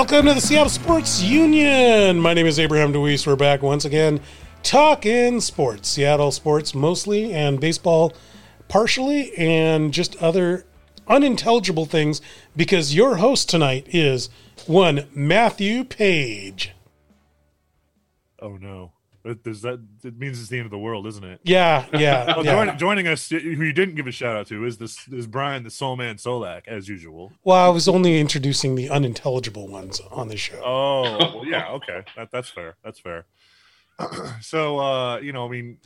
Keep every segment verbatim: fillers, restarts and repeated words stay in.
Welcome to the Seattle Sports Union. My name is Abraham DeWeese. We're back once again talking sports. Seattle sports mostly, and baseball partially, and just other unintelligible things, because your host tonight is one Matthew Paige. Oh, no. Does that, it means it's the end of the world, isn't it? Yeah, yeah. Well, yeah. Join, joining us, who you didn't give a shout out to, is this is Brian the Soul Man Solak, as usual. Well, I was only introducing the unintelligible ones on the show. Oh, well, yeah, okay, that, that's fair. That's fair. So, uh, you know, I mean,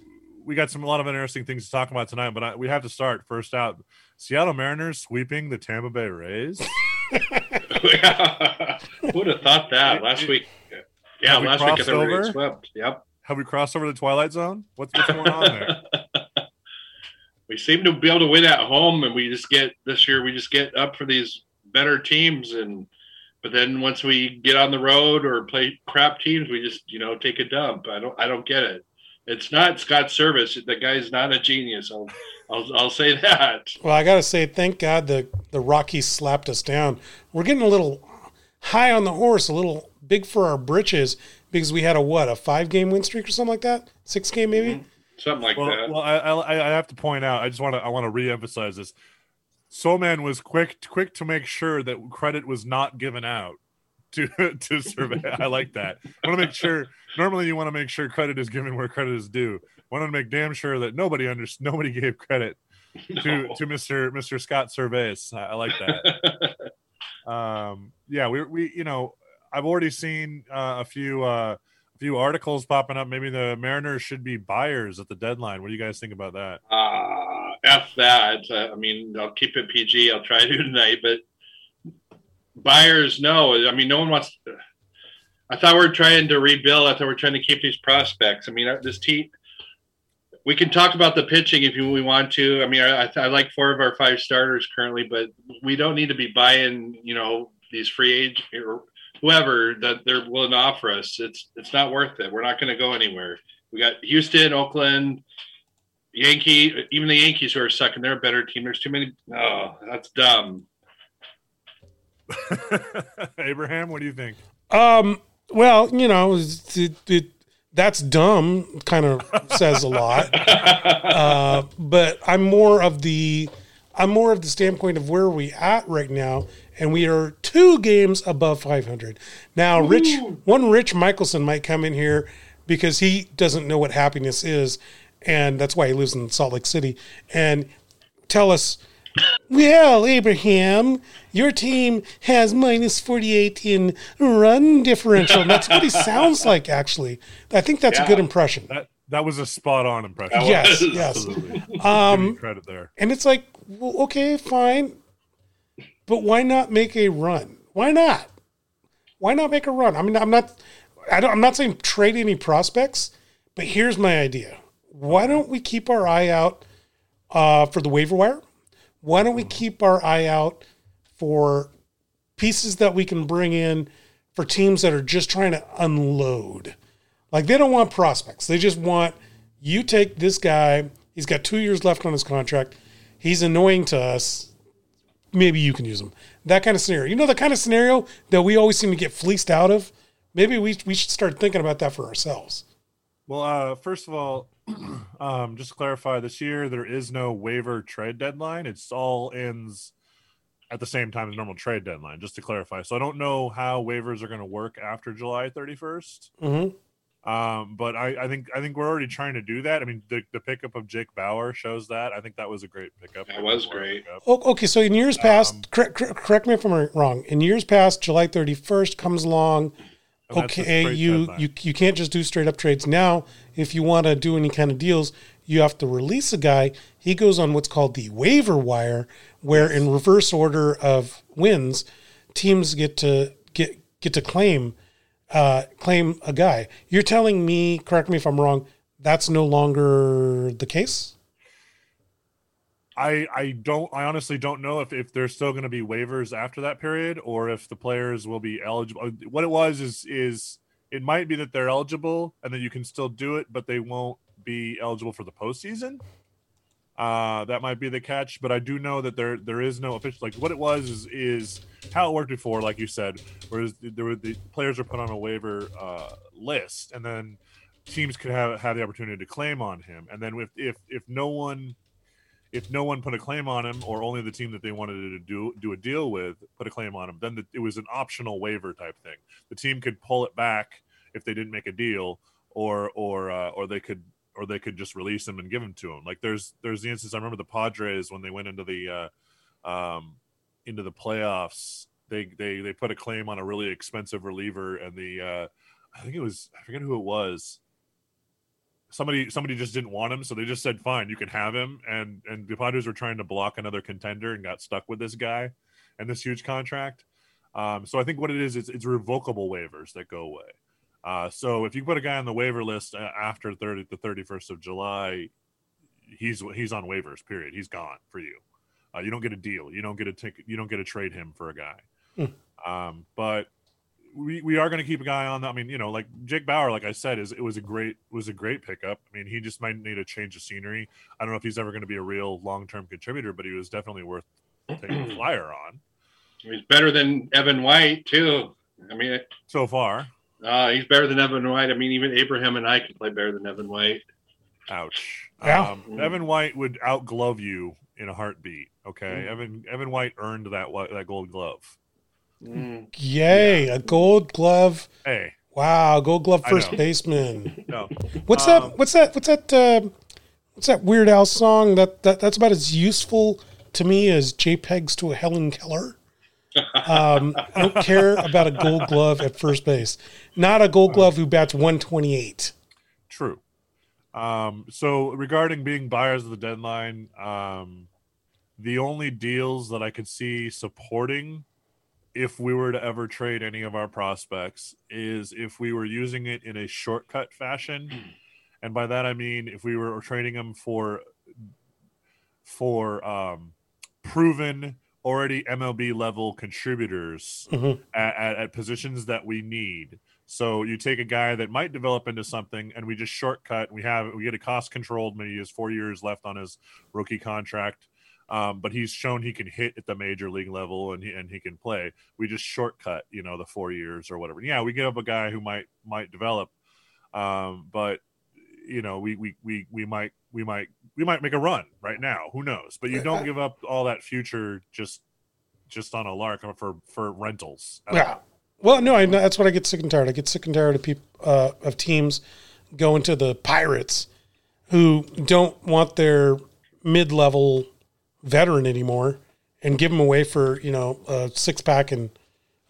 we got some a lot of interesting things to talk about tonight, but I, we have to start first out. Seattle Mariners sweeping the Tampa Bay Rays. Who'd have thought that last week? Yeah, last week at the Rays swept. Yep. Have we crossed over the Twilight Zone? What's, what's going on there? We seem to be able to win at home, and we just get this year. We just get up for these better teams, and but then once we get on the road or play crap teams, we just you know take a dump. I don't. I don't get it. It's not Scott Servais. The guy's not a genius. I'll, I'll, I'll say that. Well, I gotta say, thank God the the Rockies slapped us down. We're getting a little high on the horse, a little big for our britches. Because we had a, what, a five-game win streak or something like that? Six-game maybe? Mm-hmm. Something like well, that. Well, I, I I have to point out, I just want to I want to reemphasize this. Soulman was quick quick to make sure that credit was not given out to, to Servais. I like that. I want to make sure, normally you want to make sure credit is given where credit is due. I want to make damn sure that nobody under, nobody gave credit no. to, to Mister Mister Scott Servais. I, I like that. um, yeah, we we, you know, I've already seen uh, a few uh, few articles popping up. Maybe the Mariners should be buyers at the deadline. What do you guys think about that? Uh, F that. Uh, I mean, I'll keep it P G. I'll try to tonight, but buyers, no. I mean, no one wants to. I thought we were trying to rebuild. I thought we were trying to keep these prospects. I mean, this team, we can talk about the pitching if we want to. I mean, I, I like four of our five starters currently, but we don't need to be buying, you know, these free agents or whoever that they're willing to offer us. It's it's not worth it. We're not going to go anywhere. We got Houston, Oakland, Yankee, even the Yankees who are sucking. They're a better team. There's too many. Oh, that's dumb. Abraham, what do you think? Um, well, you know, it, it, that's dumb kind of says a lot. Uh, but I'm more of the I'm more of the standpoint of where are we at right now. And we are two games above five hundred. Now, Rich, Ooh. one Rich Michelson might come in here because he doesn't know what happiness is, and that's why he lives in Salt Lake City, and tell us, well, Abraham, your team has minus forty-eight in run differential. And that's what he sounds like, actually. I think that's yeah, a good impression. That, that was a spot-on impression. That yes, was. yes. Absolutely. Um, credit there. And it's like, well, okay, fine. But why not make a run? Why not? Why not make a run? I mean, I'm not, I don't, I'm not saying trade any prospects, but here's my idea. Why don't we keep our eye out uh, for the waiver wire? Why don't we keep our eye out for pieces that we can bring in for teams that are just trying to unload? Like, they don't want prospects. They just want, you take this guy. He's got two years left on his contract. He's annoying to us. Maybe you can use them. That kind of scenario. You know, the kind of scenario that we always seem to get fleeced out of? Maybe we we should start thinking about that for ourselves. Well, uh, first of all, um, just to clarify, this year there is no waiver trade deadline. It's all ends at the same time as normal trade deadline, just to clarify. So I don't know how waivers are going to work after July thirty-first. Mm-hmm. Um, but I, I think I think we're already trying to do that. I mean, the, the pickup of Jake Bauer shows that. I think that was a great pickup. That was great. Oh, okay, so in years past, um, correct, correct me if I'm wrong. In years past, July thirty-first comes along. Okay, you, you you can't just do straight up trades now. If you want to do any kind of deals, you have to release a guy. He goes on what's called the waiver wire, where yes. in reverse order of wins, teams get to get get to claim. Uh, claim a guy. You're telling me, correct me if I'm wrong, that's no longer the case? I I don't I honestly don't know if, if there's still going to be waivers after that period, or if the players will be eligible. What it was is is it might be that they're eligible and that you can still do it, but they won't be eligible for the postseason. Uh, that might be the catch, but I do know that there there is no official. Like what it was is, is how it worked before, like you said, where there were the players are put on a waiver uh, list, and then teams could have, have the opportunity to claim on him. And then if, if if no one if no one put a claim on him, or only the team that they wanted to do do a deal with put a claim on him, then the, it was an optional waiver type thing. The team could pull it back if they didn't make a deal, or or uh, or they could. or they could just release him and give him to him. Like there's, there's the instance, I remember the Padres when they went into the, uh, um, into the playoffs, they, they, they put a claim on a really expensive reliever. And the, uh, I think it was, I forget who it was. Somebody, somebody just didn't want him. So they just said, fine, you can have him. And, and the Padres were trying to block another contender and got stuck with this guy and this huge contract. Um, so I think what it is, it's, it's revocable waivers that go away. Uh, so if you put a guy on the waiver list after thirty, the thirty-first of July, he's he's on waivers. Period. He's gone for you. Uh, you don't get a deal. You don't get a ticket. You don't get to trade him for a guy. Hmm. Um, but we we are going to keep a guy on that. I mean, you know, like Jake Bauer, like I said, is it was a great was a great pickup. I mean, he just might need a change of scenery. I don't know if he's ever going to be a real long term contributor, but he was definitely worth taking a flyer on. He's better than Evan White too. I mean, it- so far. Uh, he's better than Evan White. I mean, even Abraham and I can play better than Evan White. Ouch. Yeah. Um, mm. Evan White would outglove you in a heartbeat, okay? Mm. Evan Evan White earned that that gold glove. Mm. Yay, yeah. A gold glove. Hey. Wow, gold glove first baseman. No. What's um, that what's that what's that uh, what's that Weird Al song that, that that's about as useful to me as JPEGs to a Helen Keller? Um, I don't care about a gold glove at first base. Not a gold glove who bats one twenty-eight. True. Um, so regarding being buyers of the deadline, um, the only deals that I could see supporting if we were to ever trade any of our prospects is if we were using it in a shortcut fashion. And by that, I mean, if we were trading them for, for um, proven already M L B level contributors mm-hmm. at, at, at positions that we need. So you take a guy that might develop into something, and we just shortcut. We have we get a cost controlled. Maybe he has four years left on his rookie contract, um, but he's shown he can hit at the major league level and he and he can play. We just shortcut, you know, the four years or whatever. Yeah, we give up a guy who might might develop, um, but you know, we we we we might we might. We might make a run right now. Who knows? But you don't give up all that future just just on a lark for, for rentals. Yeah. Well, no, I, that's what I get sick and tired. I get sick and tired of people uh, of teams going to the Pirates who don't want their mid-level veteran anymore and give them away for, you know, a six-pack and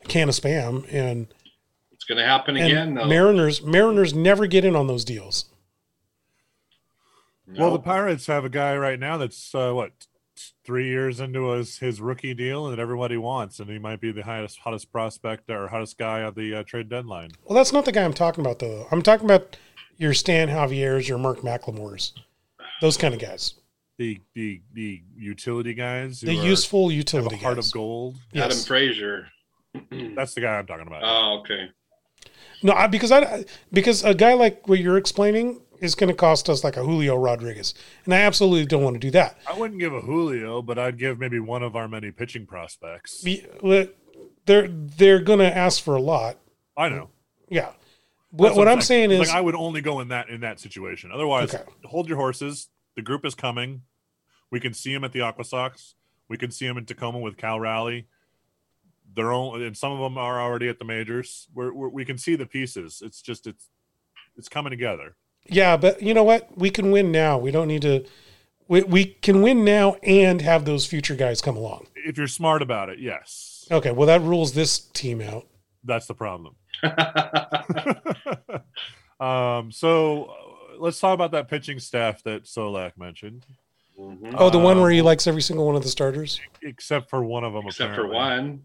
a can of Spam. And it's going to happen again, though. Mariners, Mariners never get in on those deals. No. Well, the Pirates have a guy right now that's, uh, what, three years into his, his rookie deal and everybody wants, and he might be the highest, hottest prospect or hottest guy at the uh, trade deadline. Well, that's not the guy I'm talking about, though. I'm talking about your Stan Javier's, your Mark McLemores, those kind of guys. The the, the utility guys. The useful utility guys. Have a heart of gold. Yes. Adam Frazier. That's the guy I'm talking about. Oh, okay. No, I, because I because a guy like what you're explaining – is going to cost us like a Julio Rodriguez. And I absolutely don't want to do that. I wouldn't give a Julio, but I'd give maybe one of our many pitching prospects. They're, they're going to ask for a lot. I know. Yeah. What, what I'm like, saying is like I would only go in that, in that situation. Otherwise, okay. Hold your horses. The group is coming. We can see him at the Aqua Sox. We can see him in Tacoma with Cal Raleigh. They're only, and some of them are already at the majors. We're, we're, we can see the pieces. It's just, it's, it's coming together. Yeah, but you know what? We can win now. We don't need to we, – we can win now and have those future guys come along. If you're smart about it, yes. Okay, well, that rules this team out. That's the problem. um, so uh, let's talk about that pitching staff that Solak mentioned. Mm-hmm. Oh, the one where he likes every single one of the starters? Except for one of them, Except apparently. for one.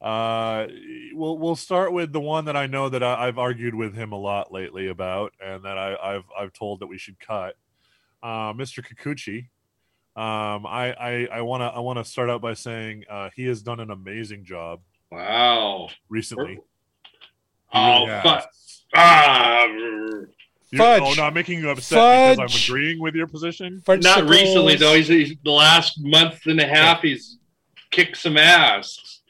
Uh, we'll we'll start with the one that I know that I, I've argued with him a lot lately about, and that I, I've I've told that we should cut, uh, Mister Kikuchi. Um, I I want to I want to start out by saying uh, he has done an amazing job. Wow! Recently, We're... oh, really but, ah, Fudge. Oh, not making you upset Fudge. Because I'm agreeing with your position? Fudge not circles. Recently, though. He's, he's the last month and a half, yeah. He's kicked some ass.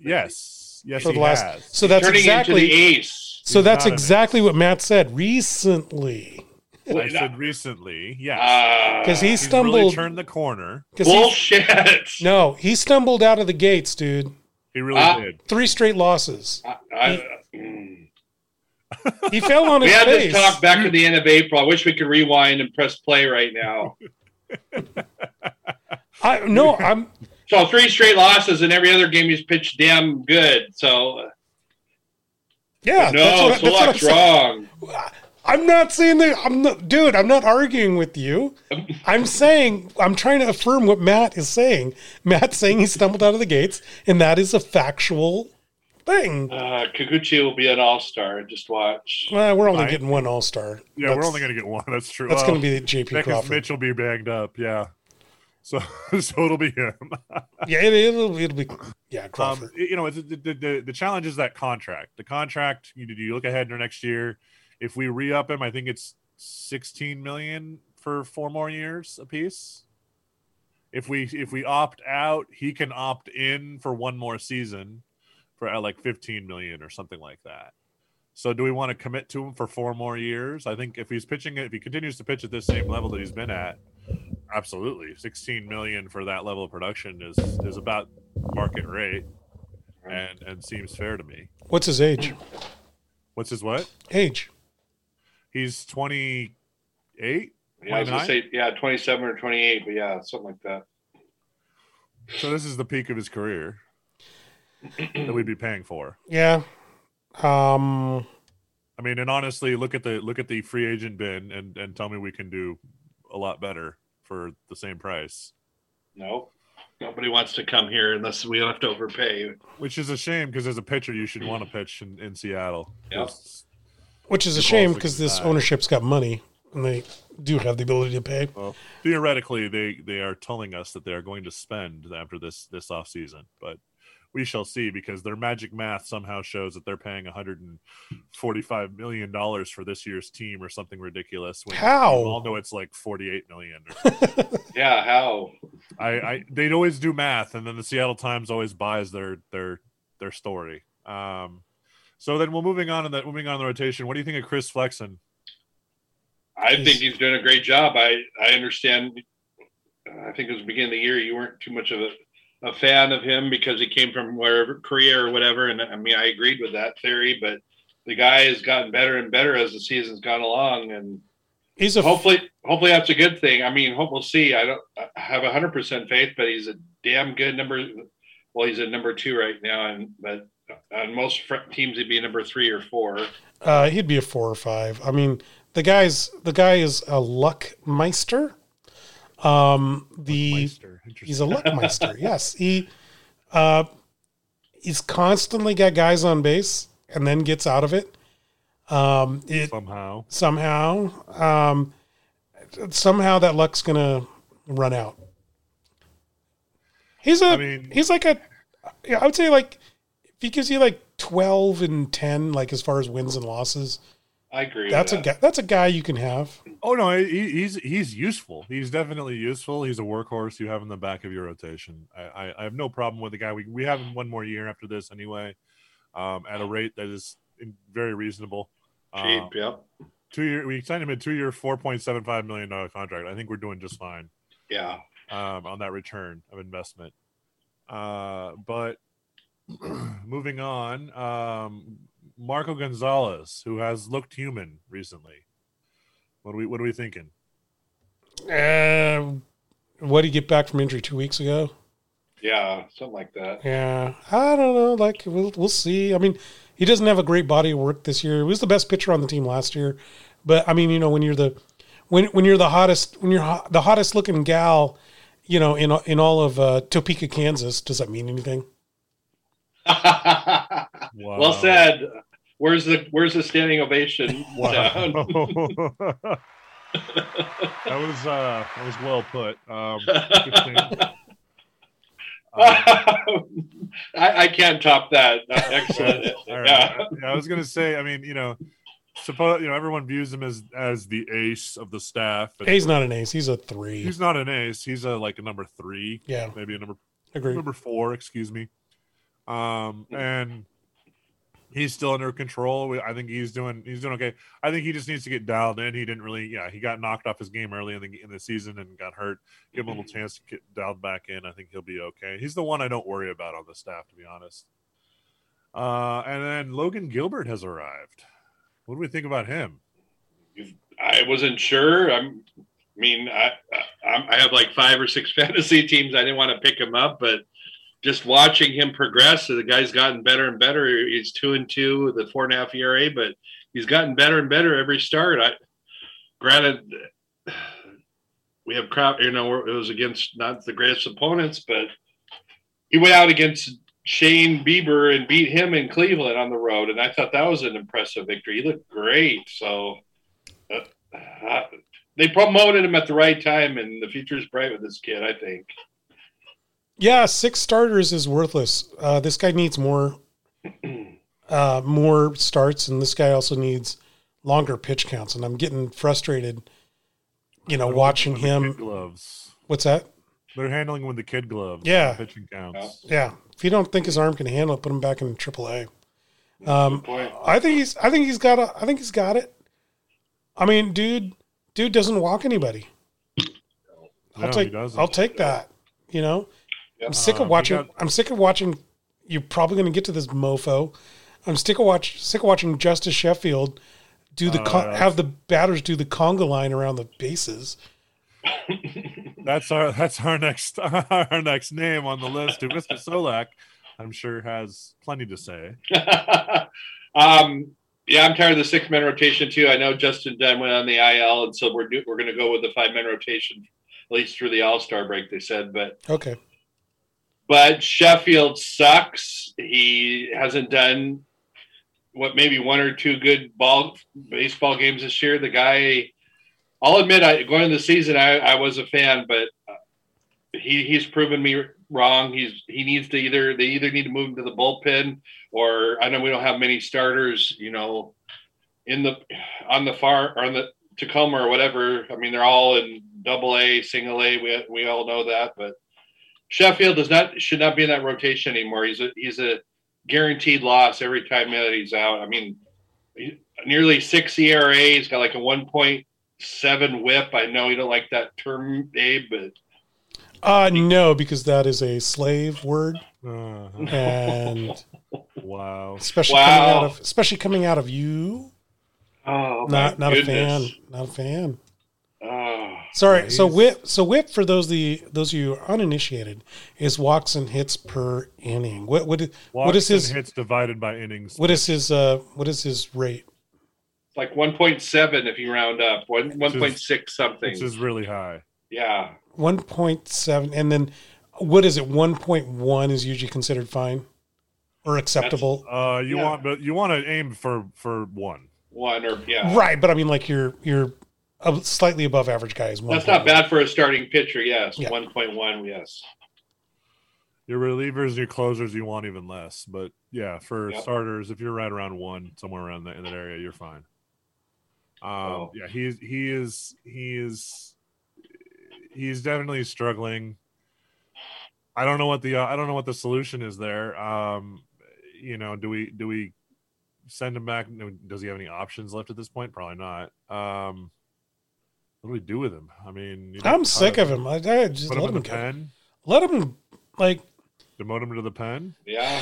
Yes. Yes, For he last, has. So that's turning exactly, into the ace. So he's that's exactly what Matt said. Recently. I said recently, yes. Because uh, he stumbled. He's really turned the corner. Bullshit. He, no, he stumbled out of the gates, dude. He really uh, did. Three straight losses. I, I, he, mm. he fell on his face. We had this talk back at the end of April. I wish we could rewind and press play right now. I no, I'm so three straight losses, and every other game he's pitched damn good. So yeah, no, that's what, that's what's wrong. I'm not saying that. I'm not, dude. I'm not arguing with you. I'm saying I'm trying to affirm what Matt is saying. Matt's saying he stumbled out of the gates, and that is a factual thing. Uh, Kikuchi will be an all-star. Just watch. Well, we're only I, getting one all-star. Yeah, that's, we're only going to get one. That's true. That's well, going to be the J P Crawford. Mitch will be bagged up. Yeah. So, so it'll be him. yeah, it, it'll it'll be yeah Crawford. Um, you know, it's, the, the the challenge is that contract. The contract. You, do you look ahead to next year? If we re-up him, I think it's sixteen million dollars for four more years apiece. If we if we opt out, he can opt in for one more season for uh, like fifteen million dollars or something like that. So do we want to commit to him for four more years? I think if he's pitching, if he continues to pitch at this same level that he's been at, absolutely, sixteen million dollars for that level of production is is about market rate and and seems fair to me. What's his age? What's his what? Age. He's twenty-eight. Yeah, I was gonna say, yeah, twenty-seven or twenty-eight, but yeah, something like that. So this is the peak of his career that we'd be paying for. Yeah. Um. I mean, and honestly, look at the look at the free agent bin, and and tell me we can do a lot better for the same price. No, nobody wants to come here unless we have to overpay. Which is a shame because as a pitcher, you should want to pitch in, in Seattle. Yeah. Which is a shame because this ownership's got money and they do have the ability to pay. Well, theoretically, they, they are telling us that they are going to spend after this this offseason. But we shall see because their magic math somehow shows that they're paying one hundred forty-five million dollars for this year's team or something ridiculous. When how? We all know it's like forty-eight million dollars. yeah, how? I, I They'd always do math, and then the Seattle Times always buys their, their, their story. Um So then we're moving on in that moving on in the rotation. What do you think of Chris Flexen? I think he's doing a great job. I, I understand. I think it was the beginning of the year. You weren't too much of a, a fan of him because he came from wherever Korea or whatever. And I mean, I agreed with that theory, but the guy has gotten better and better as the season's gone along. And he's a hopefully, f- hopefully that's a good thing. I mean, hope we'll see. I don't I have a hundred percent faith, but he's a damn good number. Well, he's at number two right now. And, but, on most teams, he'd be number three or four. Uh, he'd be a four or five. I mean, the guy's the guy is a luck meister. Um, the meister. He's a luck meister. Yes, he uh, he's constantly got guys on base and then gets out of it. Um, it somehow, somehow, um, somehow that luck's gonna run out. He's a I mean, he's like a I would say like. He gives you like twelve and ten, like as far as wins and losses. I agree. That's with that. a guy. That's a guy you can have. Oh no, he, he's he's useful. He's definitely useful. He's a workhorse you have in the back of your rotation. I, I, I have no problem with the guy. We we have him one more year after this anyway, um, at a rate that is very reasonable. Cheap. Um, yep. Two year. We signed him a two year, four point seven five million dollar contract. I think we're doing just fine. Yeah. Um, on that return of investment. Uh, but. Moving on, um, Marco Gonzalez, who has looked human recently. What are we? What are we thinking? Um, what did he get back from injury two weeks ago? Yeah, something like that. Yeah, I don't know. Like we'll we'll see. I mean, he doesn't have a great body of work this year. He was the best pitcher on the team last year, but I mean, you know, when you're the when when you're the hottest when you're ho- the hottest looking gal, you know, in in all of uh, Topeka, Kansas, does that mean anything? Wow. Well said. Where's the Where's the standing ovation? Wow. that was uh, that was well put. Um, um, I, I can't top that. Excellent. Right. Yeah. Yeah, I was gonna say. I mean, you know, suppose, you know, everyone views him as as the ace of the staff. And he's not an ace. He's a three. He's not an ace. He's a like a number three. Yeah, maybe a number. Agreed. Number four, excuse me. Um, and he's still under control. I think he's doing he's doing okay. I think he just needs to get dialed in. He didn't really. Yeah, he got knocked off his game early in the in the season and got hurt. Give him a little chance to get dialed back in. I think he'll be okay. He's the one I don't worry about on the staff, to be honest. Uh, and then Logan Gilbert has arrived. What do we think about him? I wasn't sure. I'm, I mean, I, I I have like five or six fantasy teams. I didn't want to pick him up, but just watching him progress, the guy's gotten better and better. He's two and two with a four and a half E R A, but he's gotten better and better every start. I, granted, we have crap. You know, it was against not the greatest opponents, but he went out against Shane Bieber and beat him in Cleveland on the road, and I thought that was an impressive victory. He looked great, so uh, uh, they promoted him at the right time, and the future's bright with this kid, I think. Yeah, six starters is worthless. Uh, this guy needs more, uh, more starts, and this guy also needs longer pitch counts. And I'm getting frustrated, you know, watching him. Gloves. What's that? They're handling with the kid gloves. Yeah. Pitching counts. Yeah. If you don't think his arm can handle it, put him back in triple A. Um, I think he's, I think he's got a, I think he's got it. I mean, dude, dude doesn't walk anybody. I'll no, take, I'll take that. You know, yeah. I'm sick of watching. Uh, got, I'm sick of watching. You're probably going to get to this mofo. I'm sick of watch, sick of watching Justice Sheffield do the, uh, have the batters do the conga line around the bases. That's our that's our next our next name on the list. Who Mister Solak, I'm sure, has plenty to say. um, yeah, I'm tired of the six man rotation too. I know Justin Dunn went on the I L, and so we're do, we're going to go with the five man rotation at least through the All Star break. They said, but okay. But Sheffield sucks. He hasn't done what maybe one or two good ball baseball games this year. The guy. I'll admit, I, going into the season, I, I was a fan, but he, he's proven me wrong. He's he needs to either they either need to move him to the bullpen, or I know we don't have many starters, you know, in the on the far or on the Tacoma or whatever. I mean, they're all in Double A, Single A. We we all know that, but Sheffield does not should not be in that rotation anymore. He's a he's a guaranteed loss every time that he's out. I mean, he, nearly six E R A. He's got like a one point. Seven whip. I know you don't like that term, Abe, but uh no, because that is a slave word. Uh-huh. And wow, especially wow. coming out of especially coming out of you. Oh, not not goodness. a fan, not a fan. Oh, sorry. Geez. So whip. So whip for those the those of you who are uninitiated is walks and hits per inning. What what walks what is his and hits divided by innings? What is his uh what is his rate? Like one point seven if you round up, one one point six something. Which is really high. Yeah. one point seven. And then what is it? one point one is usually considered fine or acceptable. That's, uh, you yeah. want but you want to aim for, for one. One or, yeah. Right, but I mean like you're, you're a slightly above average guy is one. That's not bad for a starting pitcher, yes. Yeah. one point one, yes. Your relievers and your closers, you want even less. But, yeah, for yep. starters, if you're right around one, somewhere around that, in that area, you're fine. Um, oh. Yeah, he's he is he is he's definitely struggling. I don't know what the uh, I don't know what the solution is there. Um, you know, do we do we send him back? Does he have any options left at this point? Probably not. Um, what do we do with him? I mean, you know, I'm sick of him. I, I just put let him, him go. Pen. Let him like demote him to the pen. Yeah.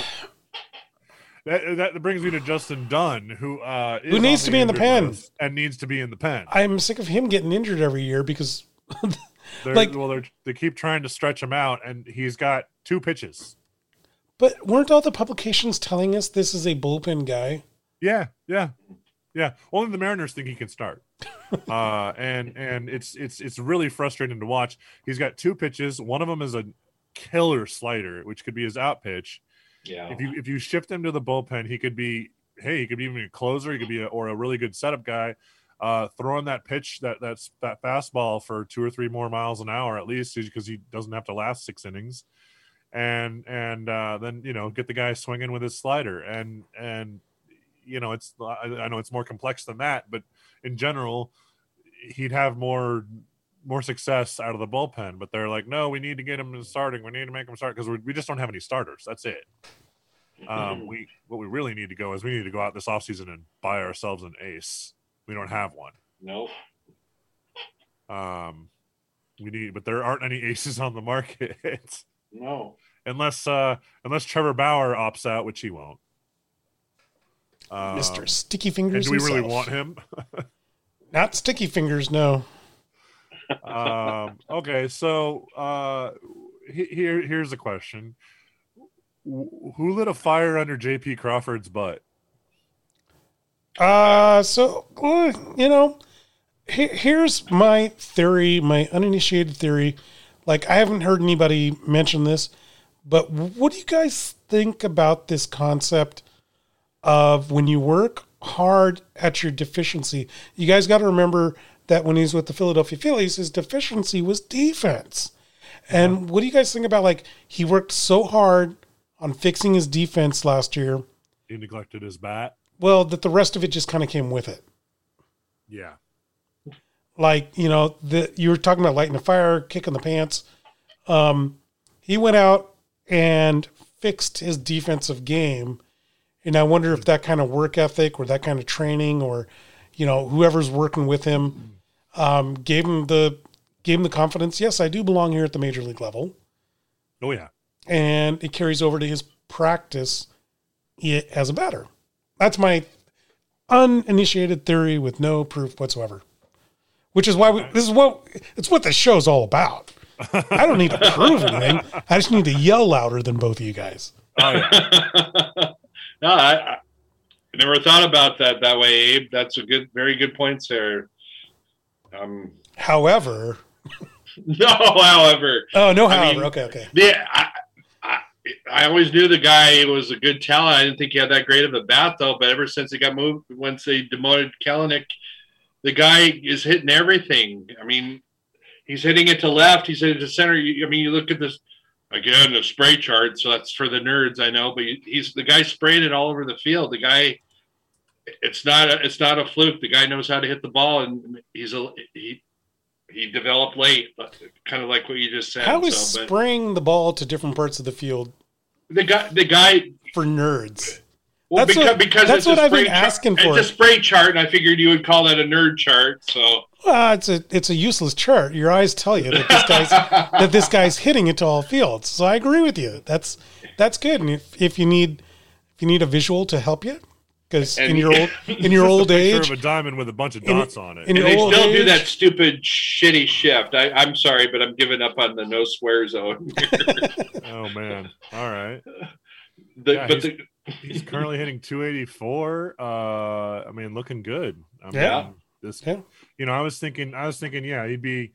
That, that brings me to Justin Dunn, who uh, is who needs to be in the pen and needs to be in the pen. I'm sick of him getting injured every year because, they're, like, well, they're, they keep trying to stretch him out, and he's got two pitches. But weren't all the publications telling us this is a bullpen guy? Yeah, yeah, yeah. Only the Mariners think he can start, uh, and and it's it's it's really frustrating to watch. He's got two pitches. One of them is a killer slider, which could be his out pitch. Yeah. If you if you shift him to the bullpen, he could be hey, he could be even a closer, he could be a, or a really good setup guy, uh, throwing that pitch that that's that fastball for two or three more miles an hour at least, because he doesn't have to last six innings, and and uh, then you know get the guy swinging with his slider, and and you know, it's, I know it's more complex than that, but in general, he'd have more, more success out of the bullpen. But they're like, no, we need to get him to starting. We need to make him start because we, we just don't have any starters. That's it. Um, we what we really need to go is we need to go out this offseason and buy ourselves an ace. We don't have one. Nope. Um, we need, but there aren't any aces on the market. No. Unless uh, unless Trevor Bauer opts out, which he won't. Uh, Mister Sticky Fingers. And do we himself. really want him? Not Sticky Fingers, no. um, okay, so uh, here here's a question. Who lit a fire under J P Crawford's butt? Uh, so, you know, he, here's my theory, my uninitiated theory. Like, I haven't heard anybody mention this, but what do you guys think about this concept of when you work hard at your deficiency? You guys got to remember that when he's with the Philadelphia Phillies, his deficiency was defense. And what do you guys think about, like, he worked so hard on fixing his defense last year. He neglected his bat. Well, that the rest of it just kind of came with it. Yeah. Like, you know, the, you were talking about lighting a fire, kicking the pants. Um, he went out and fixed his defensive game. And I wonder if that kind of work ethic or that kind of training or, you know, whoever's working with him um, gave him the gave him the confidence. Yes, I do belong here at the major league level. Oh, yeah. And it carries over to his practice as a batter. That's my uninitiated theory with no proof whatsoever, which is why we, this is what it's what this show's all about. I don't need to prove anything. I just need to yell louder than both of you guys. Oh, yeah. No, I, I never thought about that that way, Abe. That's a good, very good points there. Um, however, no, however, oh no, however, I mean, okay, okay, yeah. I, I always knew the guy was a good talent. I didn't think he had that great of a bat, though. But ever since he got moved, once they demoted Kalanick, the guy is hitting everything. I mean, he's hitting it to left. He's hitting it to center. You, I mean, you look at this, again, the spray chart, so that's for the nerds, I know. But he's the guy sprayed it all over the field. The guy, it's not a, it's not a fluke. The guy knows how to hit the ball, and he's a he. He developed late, but kind of like what you just said. How is so, spraying the ball to different parts of the field? The guy, the guy for nerds. Well, that's because, what, because that's what I've been chart, asking for. It's a spray chart, and I figured you would call that a nerd chart. So well, it's a it's a useless chart. Your eyes tell you that this guy's that this guy's hitting it to all fields. So I agree with you. That's that's good. And if, if you need if you need a visual to help you. Because in your old in your old age, of a diamond with a bunch of dots in, on it. And they still age, do that stupid shitty shift. I, I'm sorry, but I'm giving up on the no swear zone. Oh man! All right. The, yeah, but he's, the, he's currently hitting two eighty-four. Uh, I mean, looking good. I yeah. Mean, this, yeah. You know, I was thinking, I was thinking, yeah, he'd be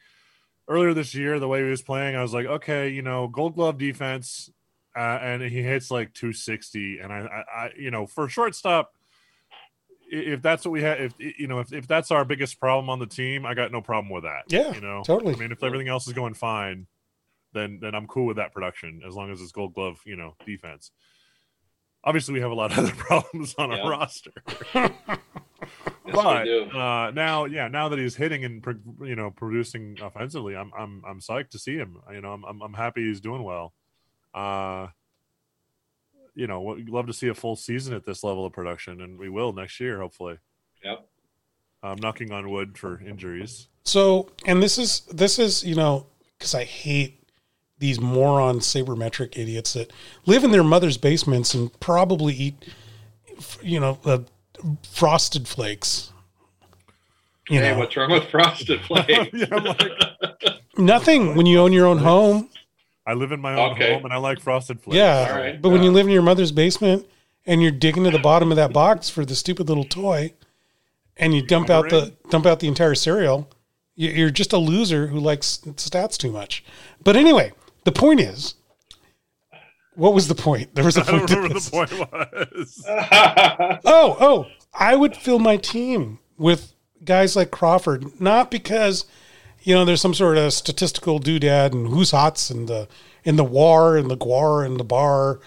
earlier this year. The way he was playing, I was like, okay, you know, Gold Glove defense, uh, and he hits like two sixty, and I, I, I you know, for shortstop. If that's what we have, if you know, if, if that's our biggest problem on the team, I got no problem with that. Yeah, you know, totally. I mean, if everything else is going fine, then then I'm cool with that production as long as it's Gold Glove, you know, defense. Obviously, we have a lot of other problems on yeah. our roster. Yes, but uh, now, yeah, now that he's hitting and you know producing offensively, I'm I'm I'm psyched to see him. You know, I'm I'm happy he's doing well. Uh, You know, we'd love to see a full season at this level of production, and we will next year, hopefully. Yep. I'm knocking on wood for injuries. So, and this is, this is, you know, because I hate these moron sabermetric idiots that live in their mother's basements and probably eat, you know, uh, Frosted Flakes. You hey, know. What's wrong with Frosted Flakes? Yeah, I'm like... Nothing when you own your own home. I live in my own okay. home, and I like Frosted Flakes. Yeah, right. But yeah. when you live in your mother's basement, and you're digging to the bottom of that box for the stupid little toy, and you dump out the dump out the entire cereal, you're just a loser who likes stats too much. But anyway, the point is, what was the point? There was a point. I don't remember what the point was. oh, oh, I would fill my team with guys like Crawford, not because. You know, there's some sort of statistical doodad and who's hots and the in the war and the guar and the bar,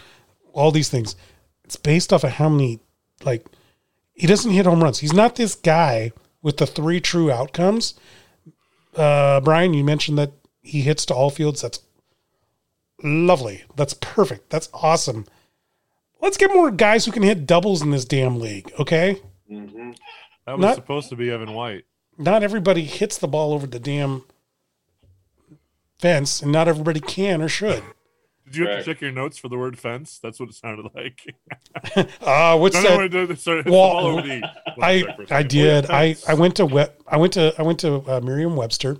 all these things. It's based off of how many, like, He doesn't hit home runs. He's not this guy with the three true outcomes. Uh, Brian, you mentioned that he hits to all fields. That's lovely. That's perfect. That's awesome. Let's get more guys who can hit doubles in this damn league, okay? Mm-hmm. That was not, supposed to be Evan White. Not everybody hits the ball over the damn fence, and not everybody can or should. Did you Correct. have to check your notes for the word fence? That's what it sounded like. Ah, uh, what's no, that? No, no, sorry, well, over the, I I did. I, I went to web, I went to I went to uh, Merriam-Webster.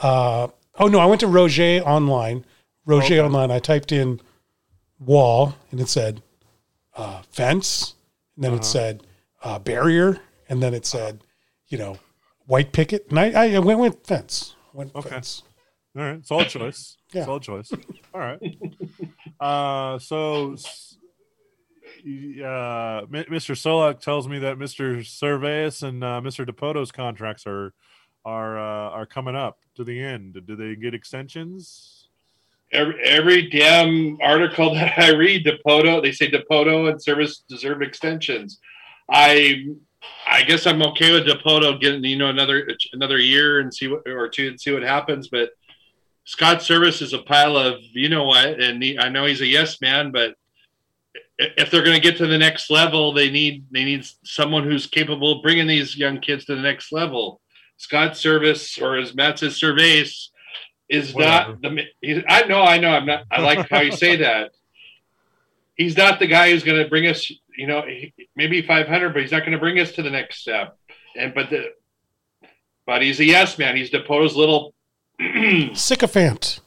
Uh, oh no, I went to Roget Online. Roget okay. Online. I typed in wall, and it said uh, fence, and then uh-huh. it said uh, barrier, and then it said you know white picket, and I I went with fence. Went okay. fence. All right, solid choice. Yeah. Solid choice. All right. Uh, so, uh, Mister Solak tells me that Mister Servais and uh, Mister DePoto's contracts are are uh, are coming up to the end. Do they get extensions? Every every damn article that I read, Dipoto, they say Dipoto and Service deserve extensions. I I guess I'm okay with Dipoto getting you know another another year and see what or two and see what happens, but. Scott Servais is a pile of, you know what, and he, I know he's a yes man, but if they're going to get to the next level, they need they need someone who's capable of bringing these young kids to the next level. Scott Servais, or as Matt says, Servais, is Whatever. not the. He's, I know, I know, I'm not. I like how you say that. He's not the guy who's going to bring us, you know, maybe five hundred, but he's not going to bring us to the next step. And but the, but he's a yes man. He's DePoto's little. Sycophant.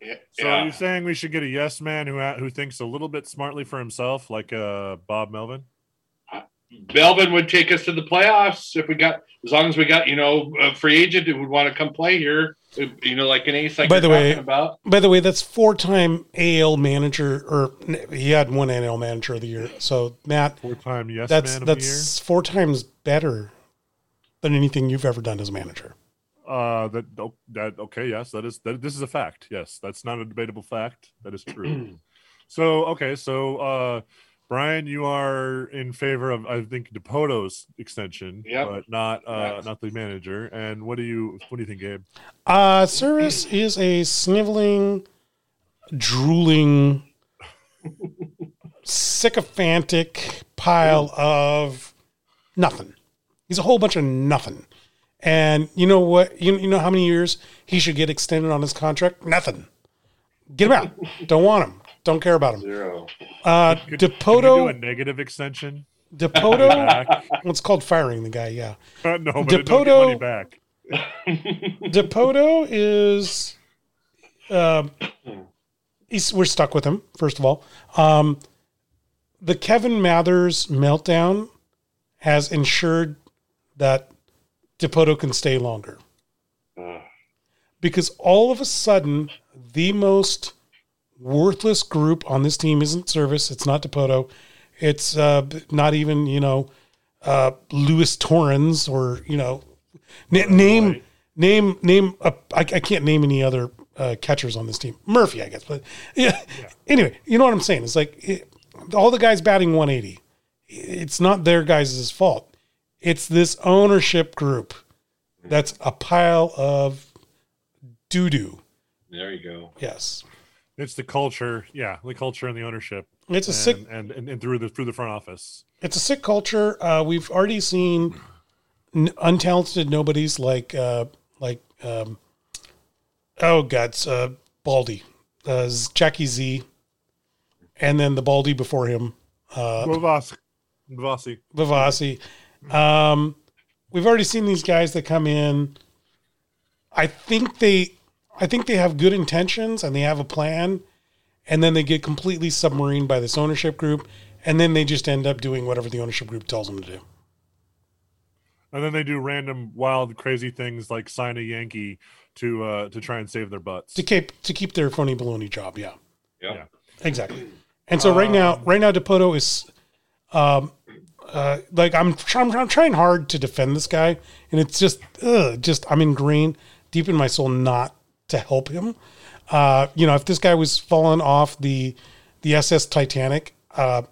Yeah. So you're saying we should get a yes man who who thinks a little bit smartly for himself, like uh, Bob Melvin? Uh, Melvin would take us to the playoffs if we got, as long as we got, you know, a free agent who would want to come play here, you know, like an ace. Like by you're the way, talking about. By the way, that's four-time A L manager, or he had one A L manager of the year. So Matt, four-time yes that's, man of that's the year. That's four times better than anything you've ever done as a manager. Uh, that that okay, yes, that is that. This is a fact. Yes, that's not a debatable fact. That is true. so okay, so uh, Brian, you are in favor of I think DePoto's extension, yep. but not uh, yes. not the manager. And what do you what do you think, Gabe? Uh, Servais is a sniveling, drooling, sycophantic pile of nothing. He's a whole bunch of nothing. And you know what? You, you know how many years he should get extended on his contract? Nothing. Get him out. Don't want him. Don't care about him. Zero. Uh, could, Dipoto. Could you do a negative extension? Dipoto. Well, it's called firing the guy, yeah. Uh, no, but it don't get money back. Dipoto is. Uh, he's, we're stuck with him, first of all. Um, the Kevin Mathers meltdown has ensured that DePoto can stay longer because all of a sudden the most worthless group on this team isn't Servais. It's not DePoto. It's uh, not even, you know, uh, Lewis Torrens or, you know, na- name, right. name, name, uh, I, I can't name any other uh, catchers on this team. Murphy, I guess. But yeah. yeah. Anyway, you know what I'm saying? It's like it, all the guys batting one eighty. It's not their guys' fault. It's this ownership group that's a pile of doo-doo. There you go. Yes. It's the culture. Yeah, the culture and the ownership. It's a and, sick... And, and, and through the through the front office. It's a sick culture. Uh, we've already seen n- untalented nobodies like... Uh, like um, oh, God, uh, Baldy. Uh, Jackie Z. And then the Baldy before him. Uh, Vavasi. Vavasi. Vavasi. Um, we've already seen these guys that come in. I think they, I think they have good intentions and they have a plan, and then they get completely submarined by this ownership group, and then they just end up doing whatever the ownership group tells them to do. And then they do random, wild, crazy things like sign a Yankee to uh, to try and save their butts to keep to keep their phony baloney job. Yeah, yeah, yeah. Exactly. And so right um, now, right now, DePoto is. Um, Uh, like I'm, I'm, I'm trying hard to defend this guy, and it's just, ugh, just I'm ingrained deep in my soul not to help him. Uh, you know, if this guy was falling off the the S S Titanic, uh,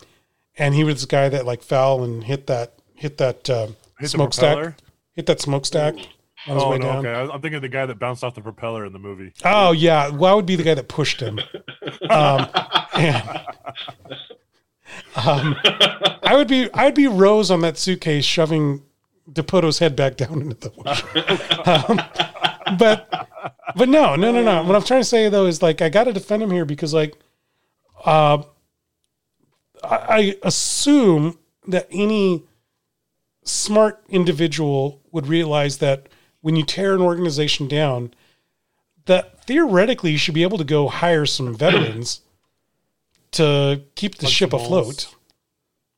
and he was the guy that like fell and hit that hit that uh, hit smokestack. Hit that smokestack. On his oh, way no, down. Okay. I'm thinking of the guy that bounced off the propeller in the movie. Oh, yeah. Well, I would be the guy that pushed him. Um, and, um, I would be I'd be Rose on that suitcase shoving DePoto's head back down into the water. um, but but no, no, no, no. What I'm trying to say, though, is, like, I got to defend him here because, like, uh, I, I assume that any smart individual would realize that when you tear an organization down, that theoretically you should be able to go hire some veterans to keep the Punch ship balls. afloat.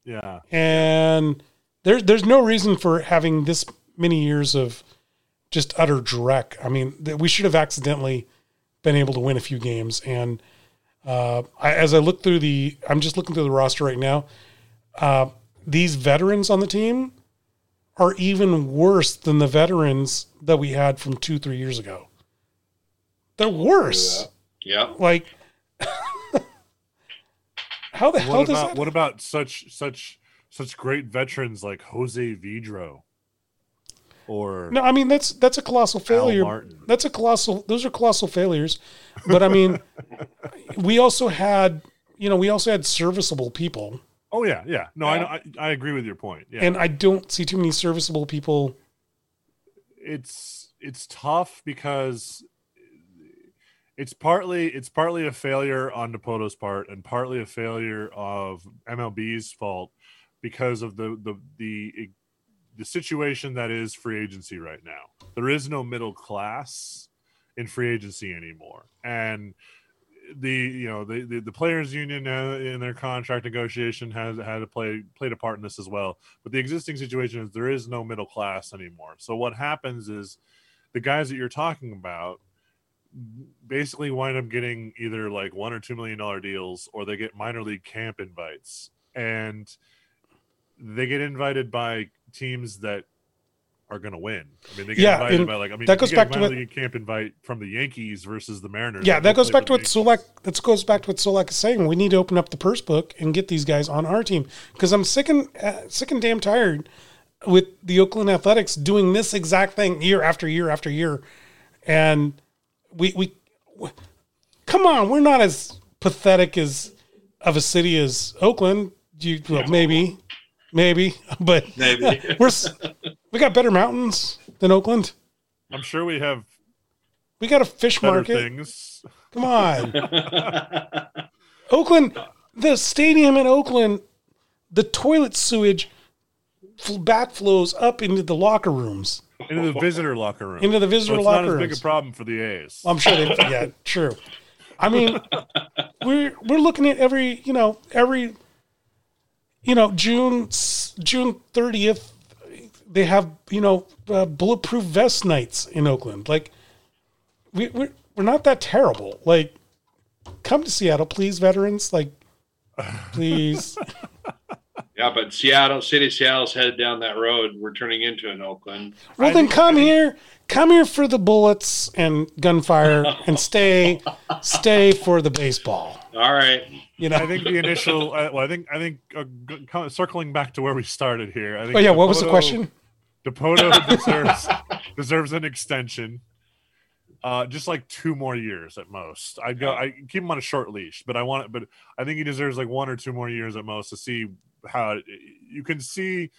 Yeah. And there, there's no reason for having this many years of just utter dreck. I mean, th- we should have accidentally been able to win a few games. And uh, I, as I look through the, I'm just looking through the roster right now, uh, these veterans on the team are even worse than the veterans that we had from two, three years ago. They're worse. Yeah. Like, how the what hell does about, that? What about such such such great veterans like Jose Vidro? Or no, I mean that's that's a colossal failure. That's a colossal. Those are colossal failures. But I mean, we also had you know we also had serviceable people. Oh, yeah, yeah. No, yeah. I, know, I I agree with your point. Yeah. And I don't see too many serviceable people. It's it's tough because it's partly it's partly a failure on Dipoto part and partly a failure of M L B's fault because of the the the the situation that is free agency right now. There is no middle class in free agency anymore. And The you know the, the, the players union in their contract negotiation has had a play played a part in this as well. But the existing situation is there is no middle class anymore. So what happens is the guys that you're talking about basically wind up getting either like one or two million dollar deals, or they get minor league camp invites, and they get invited by teams that are going to win. I mean, they get yeah, invited by like, I mean, that goes back to what, camp invite from the Yankees versus the Mariners. Yeah, that goes back to what Solak, that goes back to what Solak is saying. We need to open up the purse book and get these guys on our team because I'm sick and uh, sick and damn tired with the Oakland Athletics doing this exact thing year after year after year. And we, we, we come on, we're not as pathetic as of a city as Oakland. You, well, yeah. maybe, maybe, but maybe. we're, We got better mountains than Oakland. I'm sure we have. We got a fish market. Things. Come on. Oakland, the stadium in Oakland, the toilet sewage backflows up into the locker rooms. Into the visitor locker room. Into the visitor so locker room. It's not as big a problem for the A's. I'm sure they, yeah, true. I mean, we're, we're looking at every, you know, every, you know, June, June thirtieth, they have, you know, uh, bulletproof vest nights in Oakland. Like, we, we're, we're not that terrible. Like, come to Seattle, please, veterans. Like, please. Yeah, but Seattle, City Seattle's headed down that road. We're turning into an Oakland. Well, then come here. Come here for the bullets and gunfire and stay stay for the baseball. All right. You know, I think the initial uh, – well, I think, I think uh, kind of circling back to where we started here. I think oh, yeah, Dipoto, what was the question? Dipoto deserves, deserves an extension, uh, just like two more years at most. I'd go, I keep him on a short leash, but I want it, but I think he deserves like one or two more years at most to see how – you can see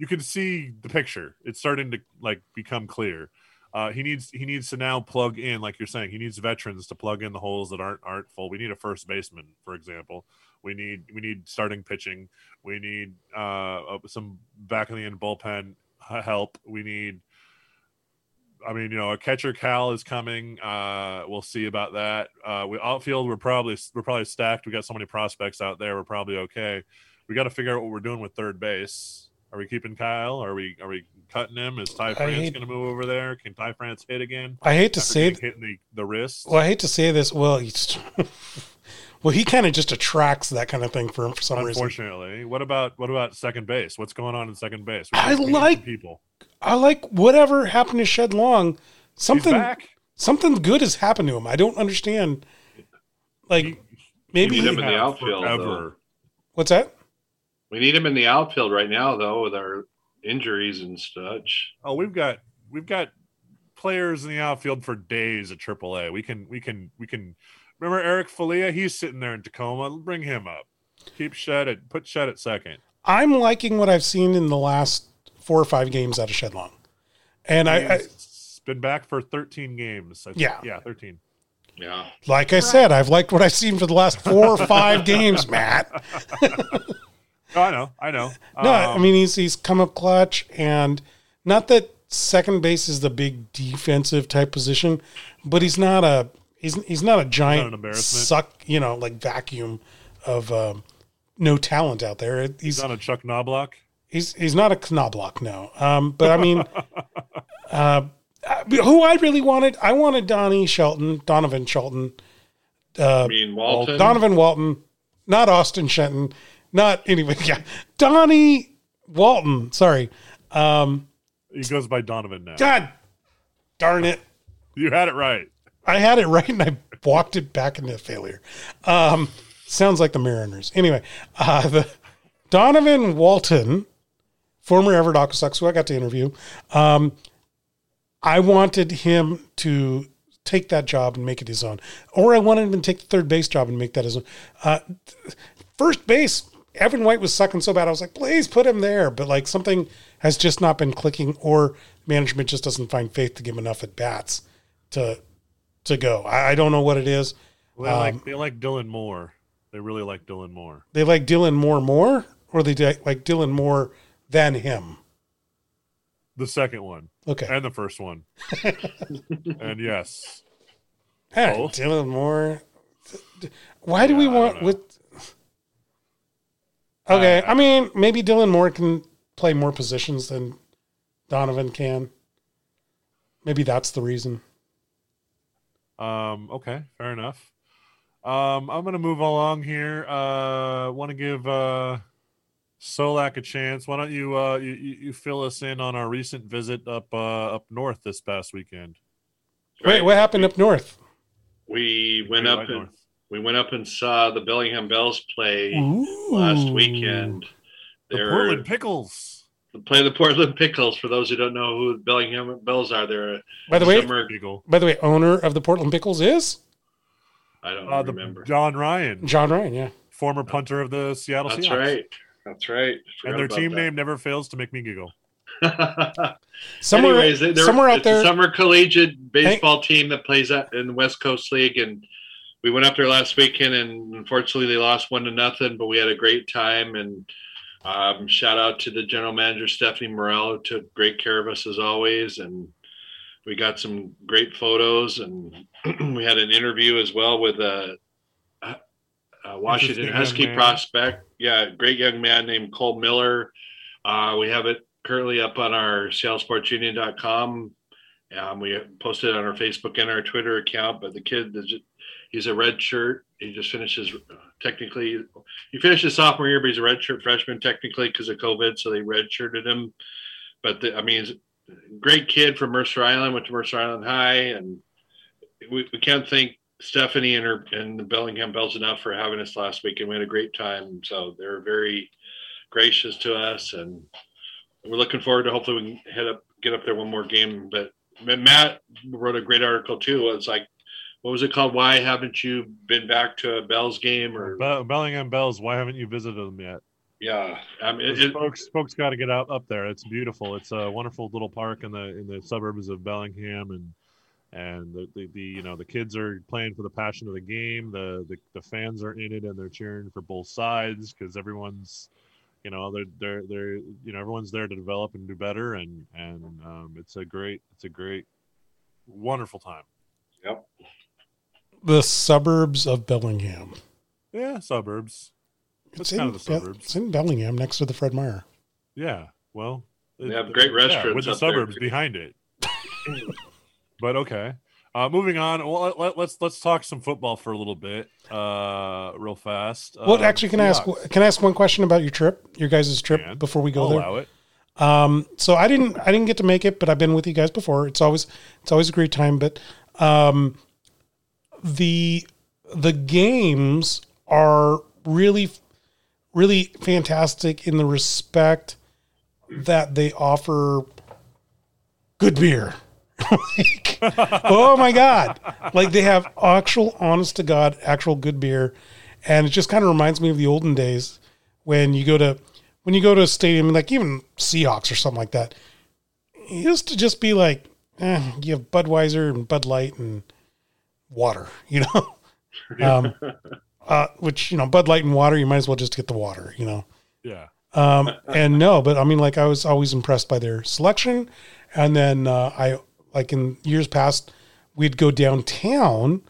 you can see the picture. It's starting to like become clear. Uh, he needs he needs to now plug in, like you're saying. He needs veterans to plug in the holes that aren't aren't full. We need a first baseman, for example. We need we need starting pitching. We need uh, some back of the end bullpen help. We need, I mean, you know, a catcher. Cal is coming. Uh, we'll see about that. Uh, we outfield. We're probably we're probably stacked. We got so many prospects out there. We're probably okay. We got to figure out what we're doing with third base. Are we keeping Kyle? Are we are we cutting him? Is Ty France going to move over there? Can Ty France hit again? I hate to say th- hitting the, the wrist. Well, I hate to say this. Well, he's, well, he kind of just attracts that kind of thing for him for some reason. Unfortunately, what about what about second base? What's going on in second base? I like people. I like whatever happened to Shed Long. Something something good has happened to him. I don't understand. Like he, maybe he, him in the outfield. What's that? We need him in the outfield right now, though, with our injuries and such. Oh, we've got we've got players in the outfield for days at triple A. We can we can we can remember Eric Falea. He's sitting there in Tacoma. Bring him up. Keep Shed at put Shed at second. I'm liking what I've seen in the last four or five games out of Shedlong, and I, I it's been back for thirteen games. I think. Yeah, yeah, thirteen. Yeah. Like I said, I've liked what I've seen for the last four or five games, Matt. Oh, I know, I know. No, um, I mean, he's he's come up clutch, and not that second base is the big defensive type position, but he's not a he's he's not a giant not suck, you know, like vacuum of um, no talent out there. He's, he's not a Chuck Knobloch. He's he's not a Knobloch, no. Um, but I mean, uh, who I really wanted, I wanted Donnie Shelton, Donovan Shelton, uh, I mean Walton, Donovan Walton, not Austin Shenton. Not anyway, yeah. Donnie Walton. Sorry. Um, he goes by Donovan now. God darn it. You had it right. I had it right and I walked it back into failure. Um, sounds like the Mariners. Anyway, uh, the Donovan Walton, former Everett Aqua Sox, who I got to interview, um, I wanted him to take that job and make it his own. Or I wanted him to take the third base job and make that his own. Uh, first base. Evan White was sucking so bad. I was like, please put him there. But like something has just not been clicking, or management just doesn't find faith to give him enough at bats to, to go. I, I don't know what it is. Well, they, um, like, they like Dylan Moore. They really like Dylan Moore. They like Dylan Moore more, or they like Dylan Moore than him. The second one. Okay. And the first one. And yes. Hey, oh. Dylan Moore. Why yeah, do we want with, Okay, I mean, maybe Dylan Moore can play more positions than Donovan can. Maybe that's the reason. Um, okay, fair enough. Um, I'm going to move along here. I uh, want to give uh, Solak a chance. Why don't you, uh, you you fill us in on our recent visit up uh, up north this past weekend? Right. Wait, what happened we, up north? We went up north. We went up and saw the Bellingham Bells play Ooh, last weekend. They're, the Portland Pickles. They play the Portland Pickles. For those who don't know who the Bellingham Bells are, they're by the way, Eagle. By the way, owner of the Portland Pickles is? I don't uh, remember. John Ryan. John Ryan, yeah. Former punter of the Seattle That's Seahawks. That's right. That's right. And their team that. name never fails to make me giggle. somewhere Anyways, they're, somewhere out there. Summer collegiate baseball hey. team that plays in the West Coast League, and we went up there last weekend, and unfortunately they lost one to nothing, but we had a great time. And um, shout out to the general manager, Stephanie Morrell, who took great care of us as always. And we got some great photos, and we had an interview as well with a, a Washington Husky prospect. Yeah. Great young man named Cole Miller. Uh, we have it currently up on our seattle sports union dot com. Um, we posted it on our Facebook and our Twitter account, but the kid is just, he's a red shirt. He just finishes uh, technically. He finished his sophomore year, but he's a red shirt freshman technically because of COVID. So they red shirted him. But the, I mean, he's a great kid from Mercer Island. Went to Mercer Island High, and we, we can't thank Stephanie and her and the Bellingham Bells enough for having us last week. And we had a great time. So they're very gracious to us, and we're looking forward to hopefully we can head up, get up there one more game. But Matt wrote a great article too. It's like, what was it called? Why haven't you been back to a Bells game? Or Be- Bellingham Bells, why haven't you visited them yet? Yeah. I mean, it, it, folks folks got to get out up there. It's beautiful. It's a wonderful little park in the in the suburbs of Bellingham, and and the, the, the you know the kids are playing for the passion of the game. The the, the fans are in it, and they're cheering for both sides because everyone's you know they're they're they're you know everyone's there to develop and do better, and and um, it's a great it's a great wonderful time. Yep. The suburbs of Bellingham. Yeah, suburbs. It's, it's in, kind of the suburbs. It's in Bellingham next to the Fred Meyer. Yeah, well. They have great restaurants. Yeah, with the suburbs behind it. But okay. Uh, moving on, well, let, let's let's talk some football for a little bit uh, real fast. Well, um, actually, can I, ask, can I ask one question about your trip, your guys' trip can. before we go I'll there? Allow it. Um, so I didn't, I didn't get to make it, but I've been with you guys before. It's always it's always a great time, but... Um, The the games are really really fantastic in the respect that they offer good beer. Like, oh my God. Like they have actual, honest to God, actual good beer. And it just kind of reminds me of the olden days when you go to, when you go to a stadium, like even Seahawks or something like that, it used to just be like, eh, you have Budweiser and Bud Light and water, you know, um, uh, which, you know, Bud Light and water, you might as well just get the water, you know? Yeah. Um, and no, but I mean, like I was always impressed by their selection. And then uh, I, like in years past, we'd go downtown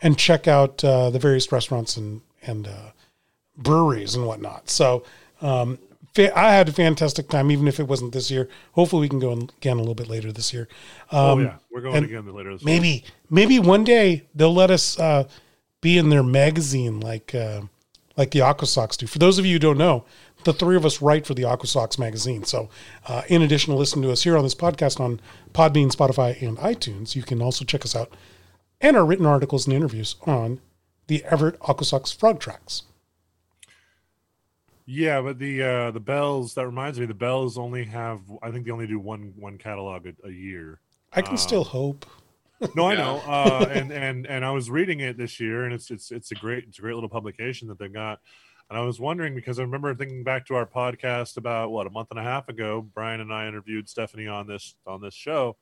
and check out uh, the various restaurants and, and uh, breweries and whatnot. So um, fa- I had a fantastic time, even if it wasn't this year. Hopefully we can go again a little bit later this year. Um, oh, yeah. We're going again later this maybe, year. Maybe one day they'll let us uh, be in their magazine like uh, like the Aqua Sox do. For those of you who don't know, the three of us write for the Aqua Sox magazine. So uh, in addition to listening to us here on this podcast on Podbean, Spotify, and iTunes, you can also check us out and our written articles and interviews on the Everett Aqua Sox Frog Tracks. Yeah, but the uh, the Bells, that reminds me, the Bells only have, I think they only do one one catalog a, a year. I can um, still hope. No, I know. Uh, and, and and I was reading it this year, and it's it's it's a great it's a great little publication that they got. And I was wondering, because I remember thinking back to our podcast about, what, a month and a half ago, Brian and I interviewed Stephanie on this on this show.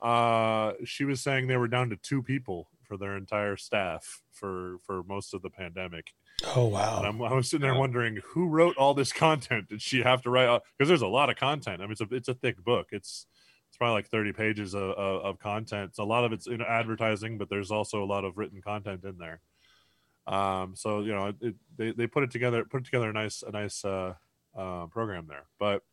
Uh, she was saying they were down to two people for their entire staff for, for most of the pandemic. Oh, wow. And I'm, I was sitting there wondering, who wrote all this content? Did she have to write? Because there's a lot of content. I mean, it's a, it's a thick book. It's it's probably like thirty pages of, of, of content. So a lot of it's in advertising, but there's also a lot of written content in there. Um, so, you know, it, they, they put it together, put together a nice, a nice, uh, uh, program there, but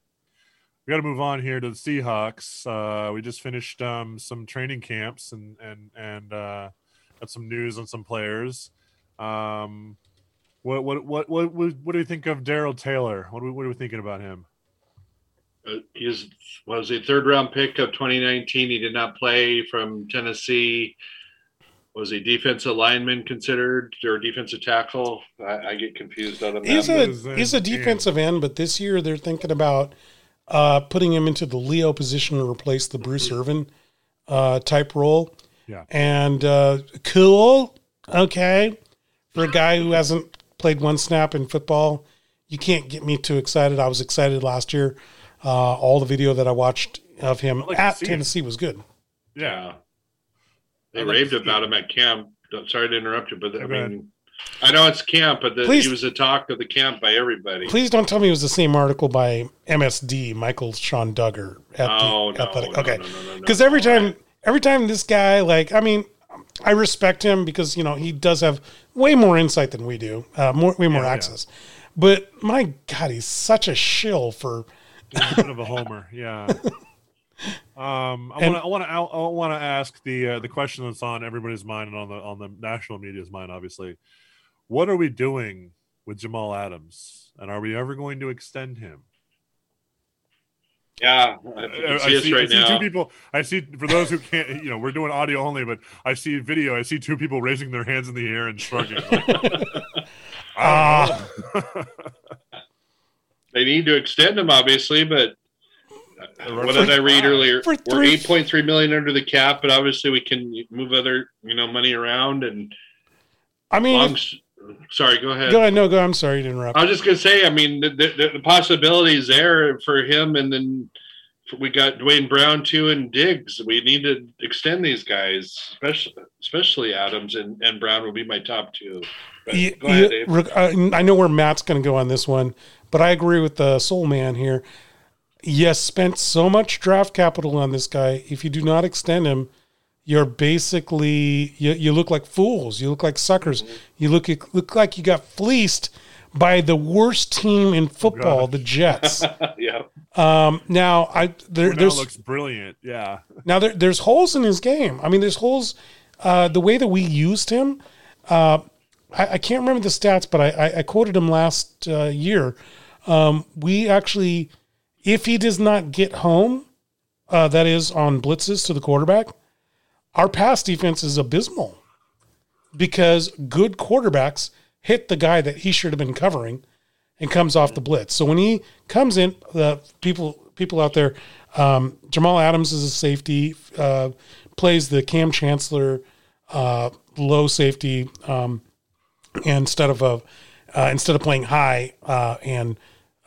we got to move on here to the Seahawks. Uh, we just finished, um, some training camps and, and, and, uh, got some news on some players. Um, what, what, what, what, what do you think of Darrell Taylor? What are we, what are we thinking about him? Uh, he's was a third round pick of twenty nineteen. He did not play from Tennessee. Was a defensive lineman considered or defensive tackle? I, I get confused on him. He's a he's a defensive end, but this year they're thinking about uh, putting him into the Leo position to replace the Bruce Irvin uh, type role. Yeah, and uh, cool, okay, for a guy who hasn't played one snap in football, you can't get me too excited. I was excited last year. Uh, all the video that I watched of him like at Tennessee him. was good. Yeah. They I raved like about him at camp. Sorry to interrupt you, but I mean, I know it's camp, but the, he was the talk of the camp by everybody. Please don't tell me it was the same article by M S D, Michael Sean Duggar. At oh, the no, athletic. Okay. Because no, no, no, no, every time, every time this guy, like, I mean, I respect him because, you know, he does have way more insight than we do, uh, more, way more yeah, access. Yeah. But my God, he's such a shill for. He's a bit of a homer, yeah. Um, I want to I want to I want to ask the uh, the question that's on everybody's mind and on the on the national media's mind. Obviously, what are we doing with Jamal Adams, and are we ever going to extend him? Yeah, I, I, I see, right I see now. two people. I see for those who can't, you know, we're doing audio only, but I see video. I see two people raising their hands in the air and shrugging. Ah, like, uh, they need to extend him, obviously, but. What did I read earlier? We're eight point three million dollars under the cap, but obviously we can move other, you know, money around. And I mean, long, if, sorry, go ahead. Go ahead. No, go. I'm sorry to interrupt. I was just going to say, I mean, the, the, the possibility is there for him. And then we got Dwayne Brown too, and Diggs. We need to extend these guys, especially, especially Adams and, and Brown will be my top two. But you, go ahead, you, Dave. I know where Matt's going to go on this one, but I agree with the soul man here. Yes, spent so much draft capital on this guy. If you do not extend him, you're basically you, you look like fools. You look like suckers. Mm-hmm. You look you look like you got fleeced by the worst team in football, oh, the Jets. Yeah. Um, now I there now looks brilliant. Yeah. Now there, there's holes in his game. I mean, there's holes. Uh, the way that we used him, uh, I, I can't remember the stats, but I, I, I quoted him last uh, year. Um, we actually. If he does not get home, uh, that is on blitzes to the quarterback, our pass defense is abysmal because good quarterbacks hit the guy that he should have been covering and comes off the blitz. So when he comes in, the people people out there, um, Jamal Adams is a safety, uh, plays the Cam Chancellor uh, low safety um, instead of a uh, instead of playing high uh, and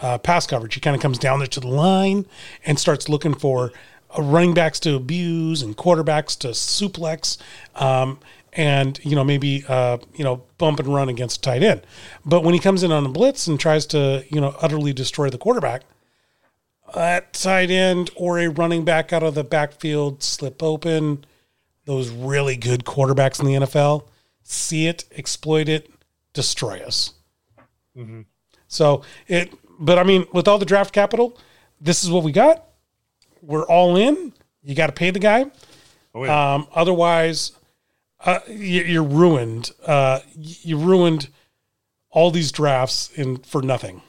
uh, pass coverage. He kind of comes down there to the line and starts looking for uh, running backs to abuse and quarterbacks to suplex. Um, And, you know, maybe, uh, you know, bump and run against a tight end. But when he comes in on the blitz and tries to, you know, utterly destroy the quarterback, that tight end or a running back out of the backfield slip open. Those really good quarterbacks in the N F L see it, exploit it, destroy us. Mm-hmm. So it, but I mean, with all the draft capital, this is what we got. We're all in. You got to pay the guy. Oh, yeah. Um, otherwise... Uh, you're ruined. Uh, you ruined all these drafts in for nothing.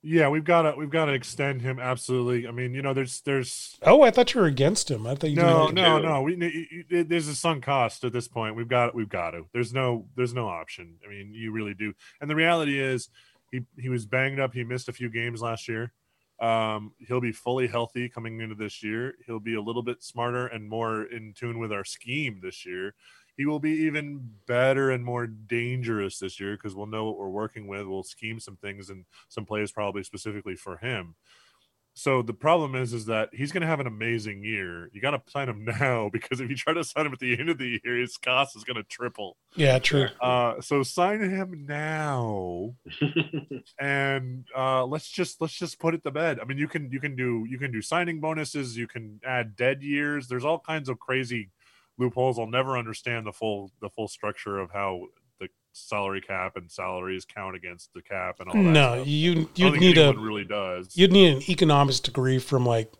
Yeah, we've got to we've got to extend him absolutely. I mean, you know, there's there's. Oh, I thought you were against him. I thought you no, no, no. We you, you, there's a sunk cost at this point. We've got we've got to. There's no there's no option. I mean, you really do. And the reality is, he he was banged up. He missed a few games last year. Um, he'll be fully healthy coming into this year. He'll be a little bit smarter and more in tune with our scheme this year. He will be even better and more dangerous this year because we'll know what we're working with. We'll scheme some things and some plays probably specifically for him. So the problem is, is that he's going to have an amazing year. You got to sign him now because if you try to sign him at the end of the year, his cost is going to triple. Yeah, true. Uh, so sign him now, and uh, let's just let's just put it to bed. I mean, you can you can do you can do signing bonuses. You can add dead years. There's all kinds of crazy loopholes. I'll never understand the full the full structure of how the salary cap and salaries count against the cap and all that. No, stuff. you you'd need a really does. You'd need an economics degree from like,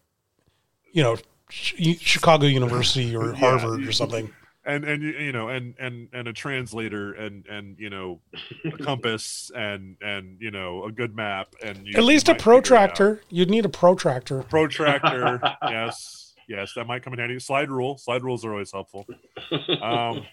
you know, Chicago University or yeah, Harvard you, or something. And and you know and and and a translator and and you know a compass and and you know a good map and you, at least you a protractor. You'd need a protractor. Protractor, yes, yes, that might come in handy. Slide rule. Slide rules are always helpful. Um,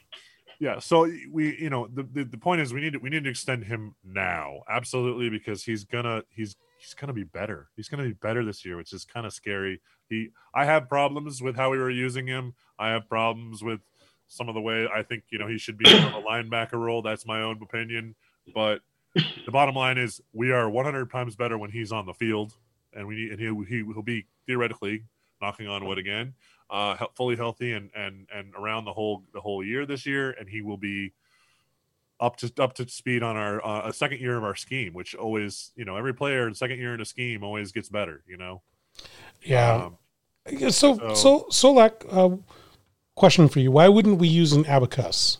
Yeah, so we, you know, the, the, the point is we need to we need to extend him now, absolutely, because he's gonna he's he's gonna be better. He's gonna be better this year, which is kind of scary. He, I have problems with how we were using him. I have problems with some of the way I think you know he should be on a linebacker role. That's my own opinion, but the bottom line is we are one hundred times better when he's on the field, and we and he he will be theoretically knocking on wood again. Uh, fully healthy and, and and around the whole the whole year this year, and he will be up to up to speed on our uh, a second year of our scheme, which always you know every player in second year in a scheme always gets better, you know. Yeah. Um, so so so, so like, uh, question for you: why wouldn't we use an abacus?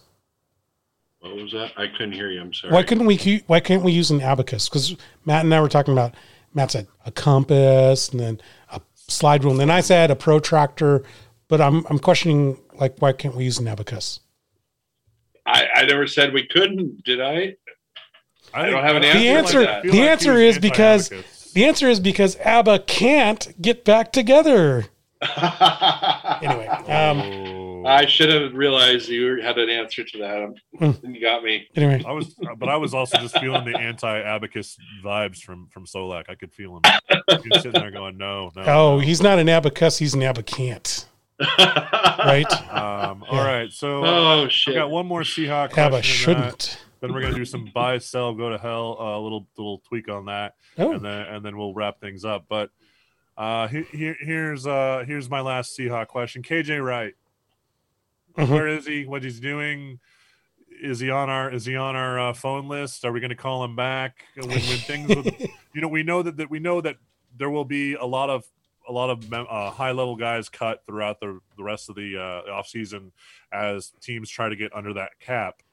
What was that? I couldn't hear you. I'm sorry. Why couldn't we? Why can't we use an abacus? Because Matt and I were talking about. Matt said a compass, and then a slide rule, and then I said a protractor. But I'm I'm questioning, like, why can't we use an abacus? I, I never said we couldn't, did I? I, I don't have an answer. The answer, like that. The like answer is because abacus. the answer is because ABBA can't get back together. Anyway, um, I should have realized you had an answer to that. Mm. You got me. Anyway, I was, but I was also just feeling the anti-abacus vibes from from Solak. I could feel him. He was sitting there going, "No, no." Oh, no. He's not an abacus. He's an abacant. Right. Um, all yeah. right. So, oh uh, shit. I got one more Seahawks question. ABBA shouldn't. Then we're gonna do some buy, sell, go to hell. A uh, little little tweak on that, oh. and then and then we'll wrap things up. But. Uh, here, here, here's uh, here's my last Seahawk question. K J Wright, mm-hmm. Where is he? What he's doing? Is he on our? Is he on our uh, phone list? Are we going to call him back when, when things? With, you know, we know that, that we know that there will be a lot of a lot of uh, high level guys cut throughout the the rest of the uh, offseason as teams try to get under that cap.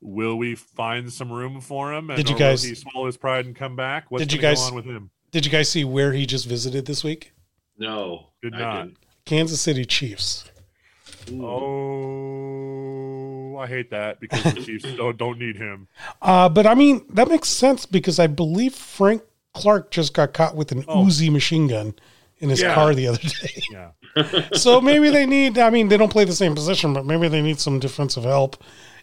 Will we find some room for him? And did you guys will he swallow his pride and come back? What's did you guys, going on with him? Did you guys see where he just visited this week? No, did not. Kansas City Chiefs. Ooh. Oh, I hate that because the Chiefs don't, don't need him. Uh, but, I mean, that makes sense because I believe Frank Clark just got caught with an oh. Uzi machine gun in his yeah. car the other day. Yeah. So maybe they need – I mean, they don't play the same position, but maybe they need some defensive help.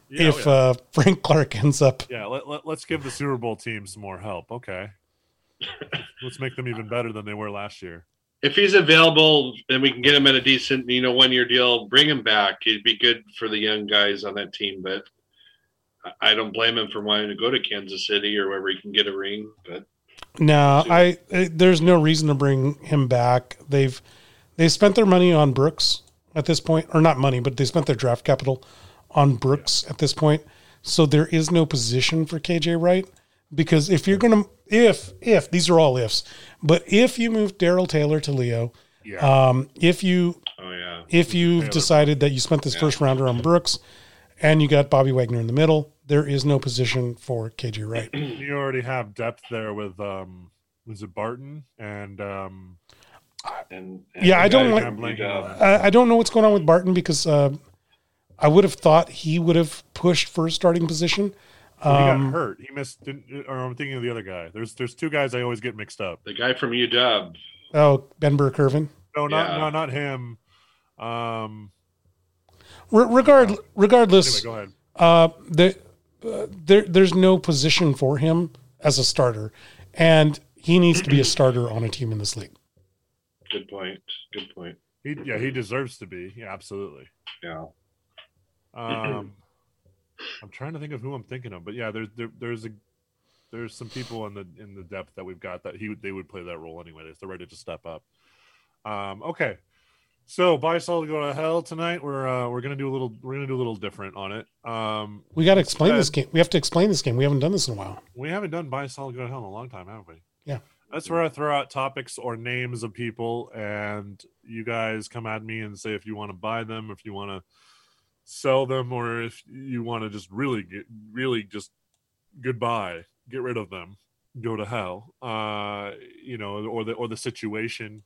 Yeah, if yeah. Uh, Frank Clark ends up. Yeah, let, let, let's give the Super Bowl team some more help. Okay. Let's make them even better than they were last year. If he's available and we can get him at a decent, you know, one-year deal, bring him back. It'd be good for the young guys on that team, but I don't blame him for wanting to go to Kansas City or wherever he can get a ring. But no, I there's no reason to bring him back. They've they spent their money on Brooks at this point, or not money, but they spent their draft capital on Brooks yeah. at this point. So there is no position for K J Wright. Because if you're going to, if, if, these are all ifs, but if you move Daryl Taylor to Leo, yeah. um, if you, oh, yeah. if you've Taylor. decided that you spent this yeah. first rounder on Brooks and you got Bobby Wagner in the middle, there is no position for K J Wright. You already have depth there with, um, was it Barton and, um, and, and yeah, I don't like, I, I don't know what's going on with Barton because, uh, I would have thought he would have pushed for a starting position. Um, he got hurt. He missed. Didn't, or I'm thinking of the other guy. There's there's two guys I always get mixed up. The guy from U W. Oh, Ben Burke-Irvin. No, not yeah. no, not him. Um, Re- regard uh, regardless. Anyway, go ahead. Uh, the, uh, there there's no position for him as a starter, and he needs to be a starter on a team in this league. Good point. Good point. He, yeah, he deserves to be. Yeah, absolutely. Yeah. Um. I'm trying to think of who I'm thinking of, but yeah, there's there, there's a there's some people in the in the depth that we've got that he would they would play that role anyway. They're ready to step up. Um, okay, so buy sell go to hell tonight. We're uh, we're gonna do a little we're gonna do a little different on it. Um, we got to explain this game. We have to explain this game. We haven't done this in a while. We haven't done buy sell go to hell in a long time, haven't we? Yeah. That's where I throw out topics or names of people, and you guys come at me and say if you want to buy them, if you want to sell them, or if you want to just really get really just goodbye, get rid of them, go to hell, uh you know, or the or the situation.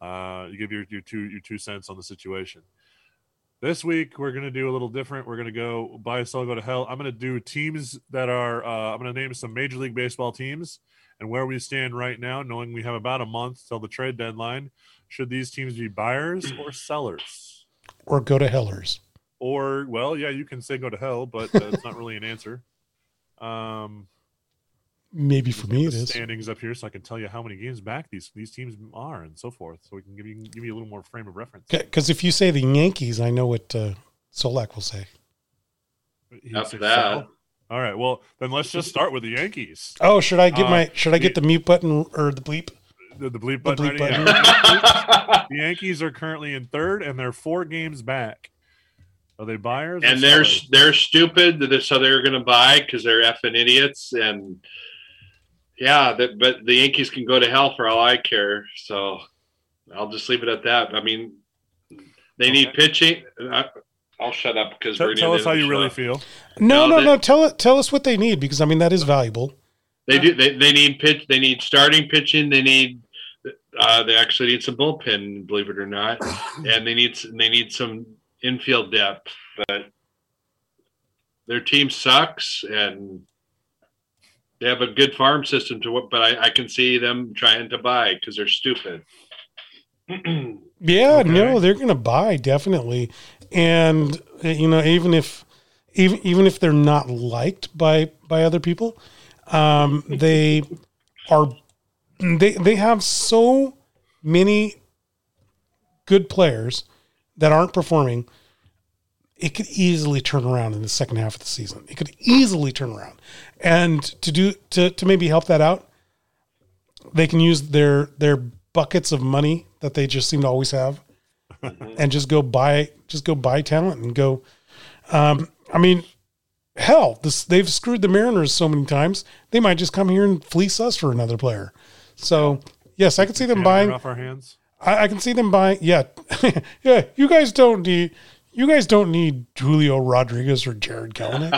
Uh you give your your two your two cents on the situation. This week we're going to do a little different. We're going to go buy, sell, go to hell. I'm going to do teams that are uh I'm going to name some Major League Baseball teams and where we stand right now, knowing we have about a month till the trade deadline. Should these teams be buyers or sellers or go to hellers? Or, well, yeah, you can say go to hell, but uh, it's not really an answer. Um, Maybe for me it is. Standings up here, so I can tell you how many games back these these teams are and so forth, so we can give you give you a little more frame of reference. Because if you say the Yankees, I know what uh, Solak will say. After that. Sell. All right, well, then let's just start with the Yankees. Oh, should I get uh, my should I get the mute button or the bleep? The, the bleep button. The, bleep button. The Yankees are currently in third, and they're four games back. Are they buyers? And they're sellers? They're stupid, so they're going to buy because they're effing idiots. And yeah, that, but the Yankees can go to hell for all I care. So I'll just leave it at that. I mean, they okay. need pitching. I, I'll shut up because we're tell us how you really up. feel. No, no, no. They, no. Tell tell us what they need because I mean that is valuable. They yeah. do. They they need pitch. They need starting pitching. They need. Uh, they actually need some bullpen, believe it or not, and they need they need some. infield depth, but their team sucks and they have a good farm system to what, but I, I can see them trying to buy because they're stupid. yeah, okay. no, they're going to buy definitely. And you know, even if, even, even if they're not liked by, by other people, um, they are, they, they have so many good players that aren't performing, it could easily turn around in the second half of the season. It could easily turn around. And to do to to maybe help that out, they can use their their buckets of money that they just seem to always have and just go buy just go buy talent and go um, I mean, hell, this they've screwed the Mariners so many times, they might just come here and fleece us for another player. So yes, I could see them buying off our hands. I, I can see them buying. Yeah, yeah. You guys don't need. You guys don't need Julio Rodriguez or Jared Kelenic.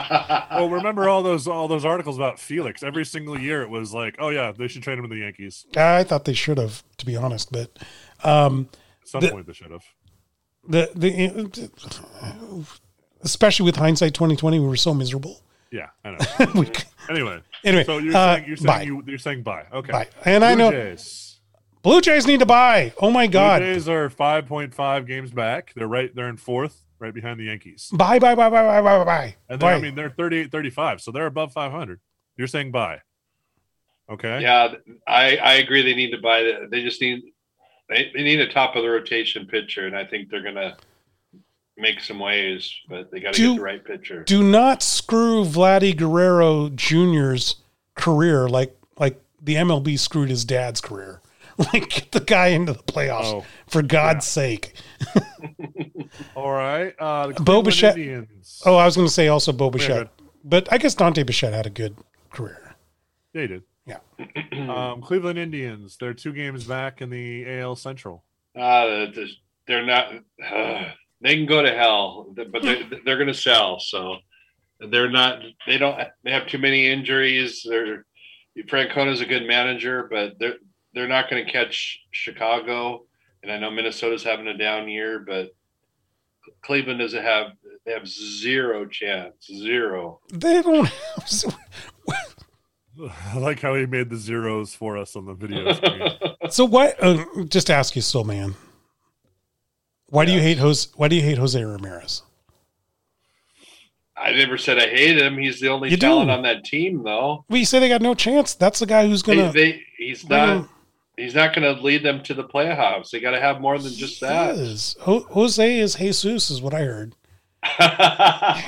Well, remember all those all those articles about Felix. Every single year, it was like, oh yeah, they should trade him to the Yankees. I thought they should have, to be honest, but um, at some the, point they should have. The the especially with hindsight twenty twenty, we were so miserable. Yeah, I know. we, anyway, anyway. So you're uh, saying you're saying, you, you're saying bye. Okay, bye. And Blue I know. Jays. Blue Jays need to buy. Oh, my God. Blue Jays are five point five games back. They're right. They're in fourth, right behind the Yankees. Buy, buy, buy, buy, buy, buy, buy. And then, I mean, they're thirty-eight thirty-five, so they're above five hundred. You're saying buy. Okay. Yeah, I, I agree they need to buy. They just need they, they need a top-of-the-rotation pitcher, and I think they're going to make some waves, but they got to get the right pitcher. Do not screw Vladdy Guerrero Junior's career like like the M L B screwed his dad's career. Like, get the guy into the playoffs, oh, for God's yeah. sake. All right. Uh, the Bo Bichette. Indians. Oh, I was going to say also Bo Bichette. But I guess Dante Bichette had a good career. They did. Yeah. um, Cleveland Indians, they're two games back in the A L Central. Uh, they're not uh, – they can go to hell, but they're, they're going to sell. So they're not – they don't – they have too many injuries. They're Francona's a good manager, but they're – they're not going to catch Chicago, and I know Minnesota's having a down year, but Cleveland doesn't have – they have zero chance, zero. They don't have – I like how he made the zeros for us on the video screen. So why uh, – just ask you still, man. Why, yeah. do you hate Jose, why do you hate Jose Ramirez? I never said I hate him. He's the only you talent do. on that team, though. Well, you say they got no chance. That's the guy who's going to. He's not. He's not going to lead them to the playoffs. They got to have more than just that. Is. Ho- Jose is Jesus, is what I heard.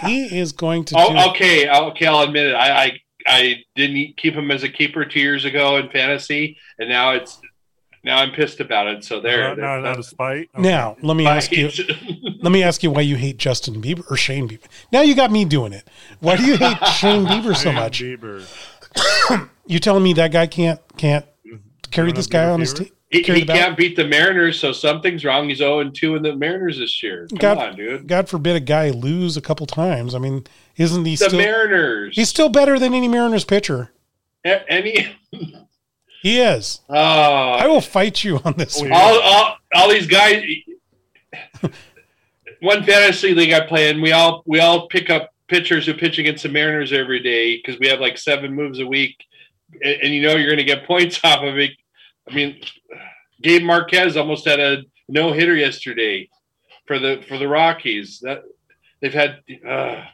He is going to. Oh, do okay, okay. I'll admit it. I, I, I didn't keep him as a keeper two years ago in fantasy, and now it's. Now I'm pissed about it. So there. No, no, out of spite. Okay. Now let me ask you. Let me ask you why you hate Justin Bieber or Shane Bieber. Now you got me doing it. Why do you hate Shane Bieber so much? Bieber. You telling me that guy can't can't carry this guy Bieber on his team? He, he can't beat the Mariners, so something's wrong. He's oh and two in the Mariners this year. Come God, on, dude. God forbid a guy lose a couple times. I mean, isn't he the still, Mariners? He's still better than any Mariners pitcher. A- any. He is. Oh, I will fight you on this one. All, all, all these guys. One fantasy league I play in, we all we all pick up pitchers who pitch against the Mariners every day because we have like seven moves a week, and, and you know you're going to get points off of it. I mean, Gabe Marquez almost had a no hitter yesterday for the for the Rockies. That they've had. Uh,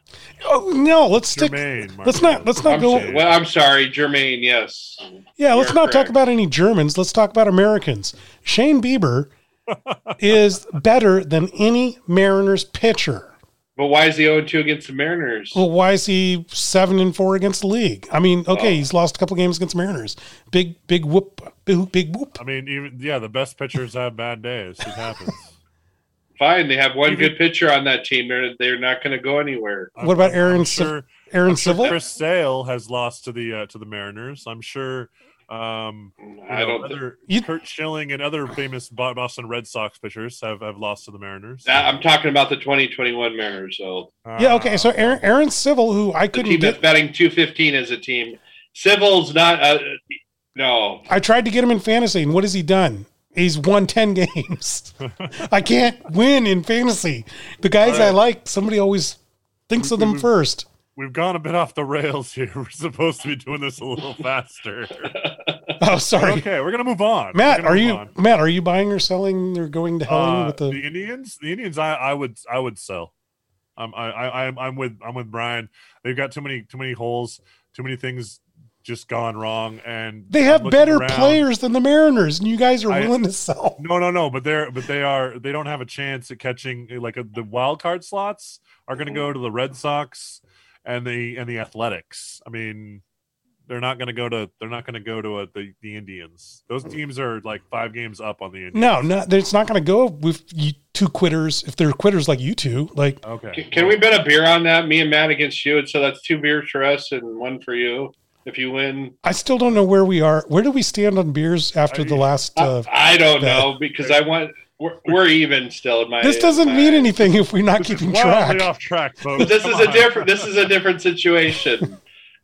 oh no! Let's stick. Jermaine, let's not. Let's not I'm go. Saying. Well, I'm sorry, Jermaine. Yes. Yeah. Let's not correct. talk about any Germans. Let's talk about Americans. Shane Bieber is better than any Mariners pitcher. But why is he oh and two against the Mariners? Well, why is he seven and four against the league? I mean, okay, oh. he's lost a couple games against the Mariners. Big, big whoop, big, big whoop. I mean, even yeah, the best pitchers have bad days. It happens. Fine, they have one even, good pitcher on that team. They're, they're not going to go anywhere. I'm, what about Aaron? I'm sure, Aaron I'm sure Civil? Chris Sale has lost to the uh, to the Mariners. I'm sure. Um, I know, don't other th- Curt Schilling and other famous Boston Red Sox pitchers have, have lost to the Mariners. I'm talking about the twenty twenty-one Mariners. So yeah, okay. So Aaron, Aaron Civil, who I couldn't get, that's batting two fifteen as a team. Civil's not. Uh, no, I tried to get him in fantasy, and what has he done? He's won ten games. I can't win in fantasy. The guys right. I like, somebody always thinks of them first. We've gone a bit off the rails here. We're supposed to be doing this a little faster. Oh, sorry. Okay, we're gonna move on. Matt, are you on. Matt? Are you buying or selling? Or going to hell uh, with the... the Indians? The Indians, I, I would, I would sell. I'm, I, I, I'm, I'm with, I'm with Brian. They've got too many, too many holes, too many things just gone wrong, and they have better around. players than the Mariners, and you guys are I, willing to sell. No, no, no. But they're, but they are, they don't have a chance at catching. Like a, the wild card slots are going to go to the Red Sox. And the and the Athletics. I mean, they're not going to go to they're not going to go to a, the the Indians. Those teams are like five games up on the Indians. No, no, it's not going to go with you two quitters if they're quitters like you two. Like, okay, can, can we bet a beer on that? Me and Matt against you, and so that's two beers for us and one for you if you win. I still don't know where we are. Where do we stand on beers after I, the last? Uh, I, I don't bet? know because I want. We're, we're even still in my. This doesn't my, mean anything if we're not keeping track. Off track, folks. This Come is on. a different. This is a different situation.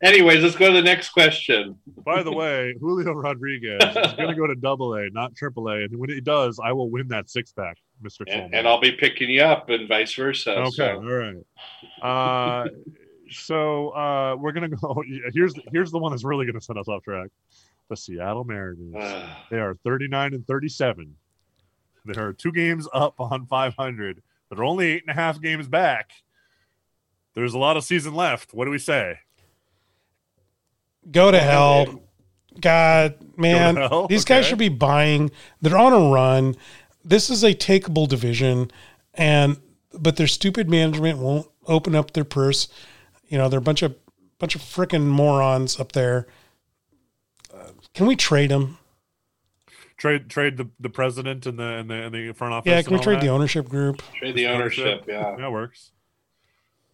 Anyways, let's go to the next question. By the way, Julio Rodriguez is going to go to Double A, not Triple A, and when he does, I will win that six pack, Mister Coleman. And, and I'll be picking you up, and vice versa. Okay, so. all right. Uh, so uh, we're going to go. Here's here's the one that's really going to set us off track. the Seattle Mariners. They are thirty-nine and thirty-seven. They are two games up on five hundred. They're only eight and a half games back. There's a lot of season left. What do we say? Go to hell. God, man. Go to hell? These okay. guys should be buying. They're on a run. This is a takeable division, and but their stupid management won't open up their purse. You know, they're a bunch of bunch of freaking morons up there. Uh, can we trade them? Trade trade the, the president and the and the, and the front office. Yeah, can we trade that? the ownership group? Trade the ownership. Yeah, that works.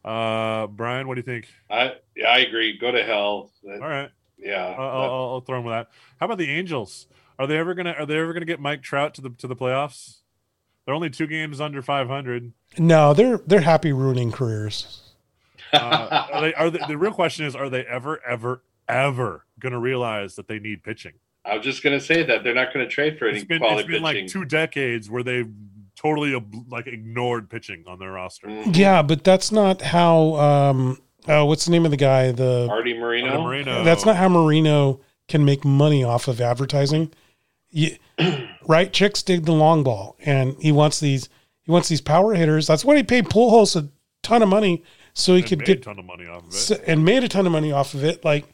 Uh, Brian, what do you think? I yeah, I agree. Go to hell. That, All right. Yeah, I'll, that, I'll, I'll throw him with that. How about the Angels? Are they ever gonna Are they ever gonna get Mike Trout to the to the playoffs? They're only two games under five hundred. No, they're they're happy ruining careers. Uh, are they, are they, the real question is: are they ever, ever, ever gonna realize that they need pitching? I was just gonna say that they're not gonna trade for any quality pitching. It's been like two decades where they've totally like ignored pitching on their roster. Mm-hmm. Yeah, but that's not how. Um, uh, what's the name of the guy? The Artie Moreno. Artie Moreno. That's not how Moreno can make money off of advertising. Yeah, right. Chicks dig the long ball, and he wants these. He wants these power hitters. That's why he paid Pujols a ton of money, so he and could get a ton of money off of it, so, and made a ton of money off of it, like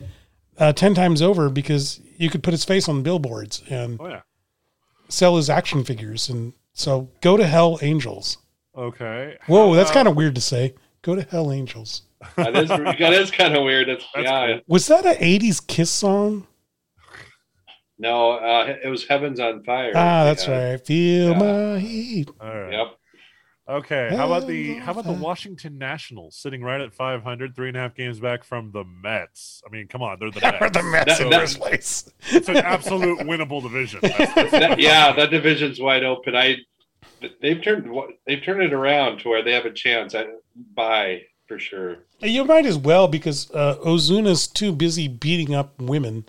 uh, ten times over, because you could put his face on billboards and oh, yeah. sell his action figures. And so, go to hell, Angels. Okay. Whoa, that's uh, kind of weird to say. Go to hell, Angels. That is, that is kind of weird. That's, that's yeah. Cool. Was that an eighties Kiss song? No, uh, it was Heaven's on Fire. Ah, that's yeah. right. Feel yeah. my heat. All right. Yep. Okay. How about the how about the Washington Nationals sitting right at five hundred, three and a half games back from the Mets? I mean, come on, they're the Mets. They're the Mets that, in first place. It's an absolute winnable division. That's, that's that, yeah, that division's wide open. I they've turned they've turned it around to where they have a chance. I buy for sure. You might as well, because uh, Ozuna's too busy beating up women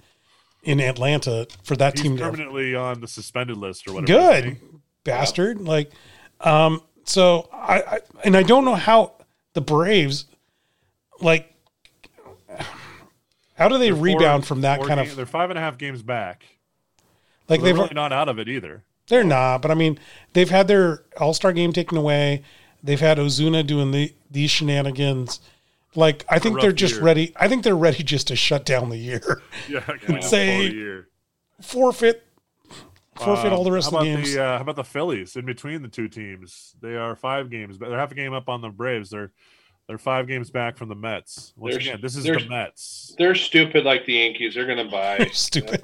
in Atlanta for that He's team permanently to... on the suspended list or whatever. Good bastard. Yeah. Like, um, so I, I, and I don't know how the Braves, like, how do they they're rebound four, from that kind games, of, they're five and a half games back. Like so they're they've really not out of it either. They're not, but I mean, they've had their all-star game taken away. They've had Ozuna doing the, these shenanigans. Like, I think they're just year. ready. I think they're ready just to shut down the year. Yeah, and say year. forfeit, forfeit uh, all the rest of the games. The, uh, how about the Phillies? In between the two teams, they are five games, but they're half a game up on the Braves. They're they're five games back from the Mets. Once they're, again, this is the Mets. They're stupid like the Yankees. They're going to buy. They're stupid.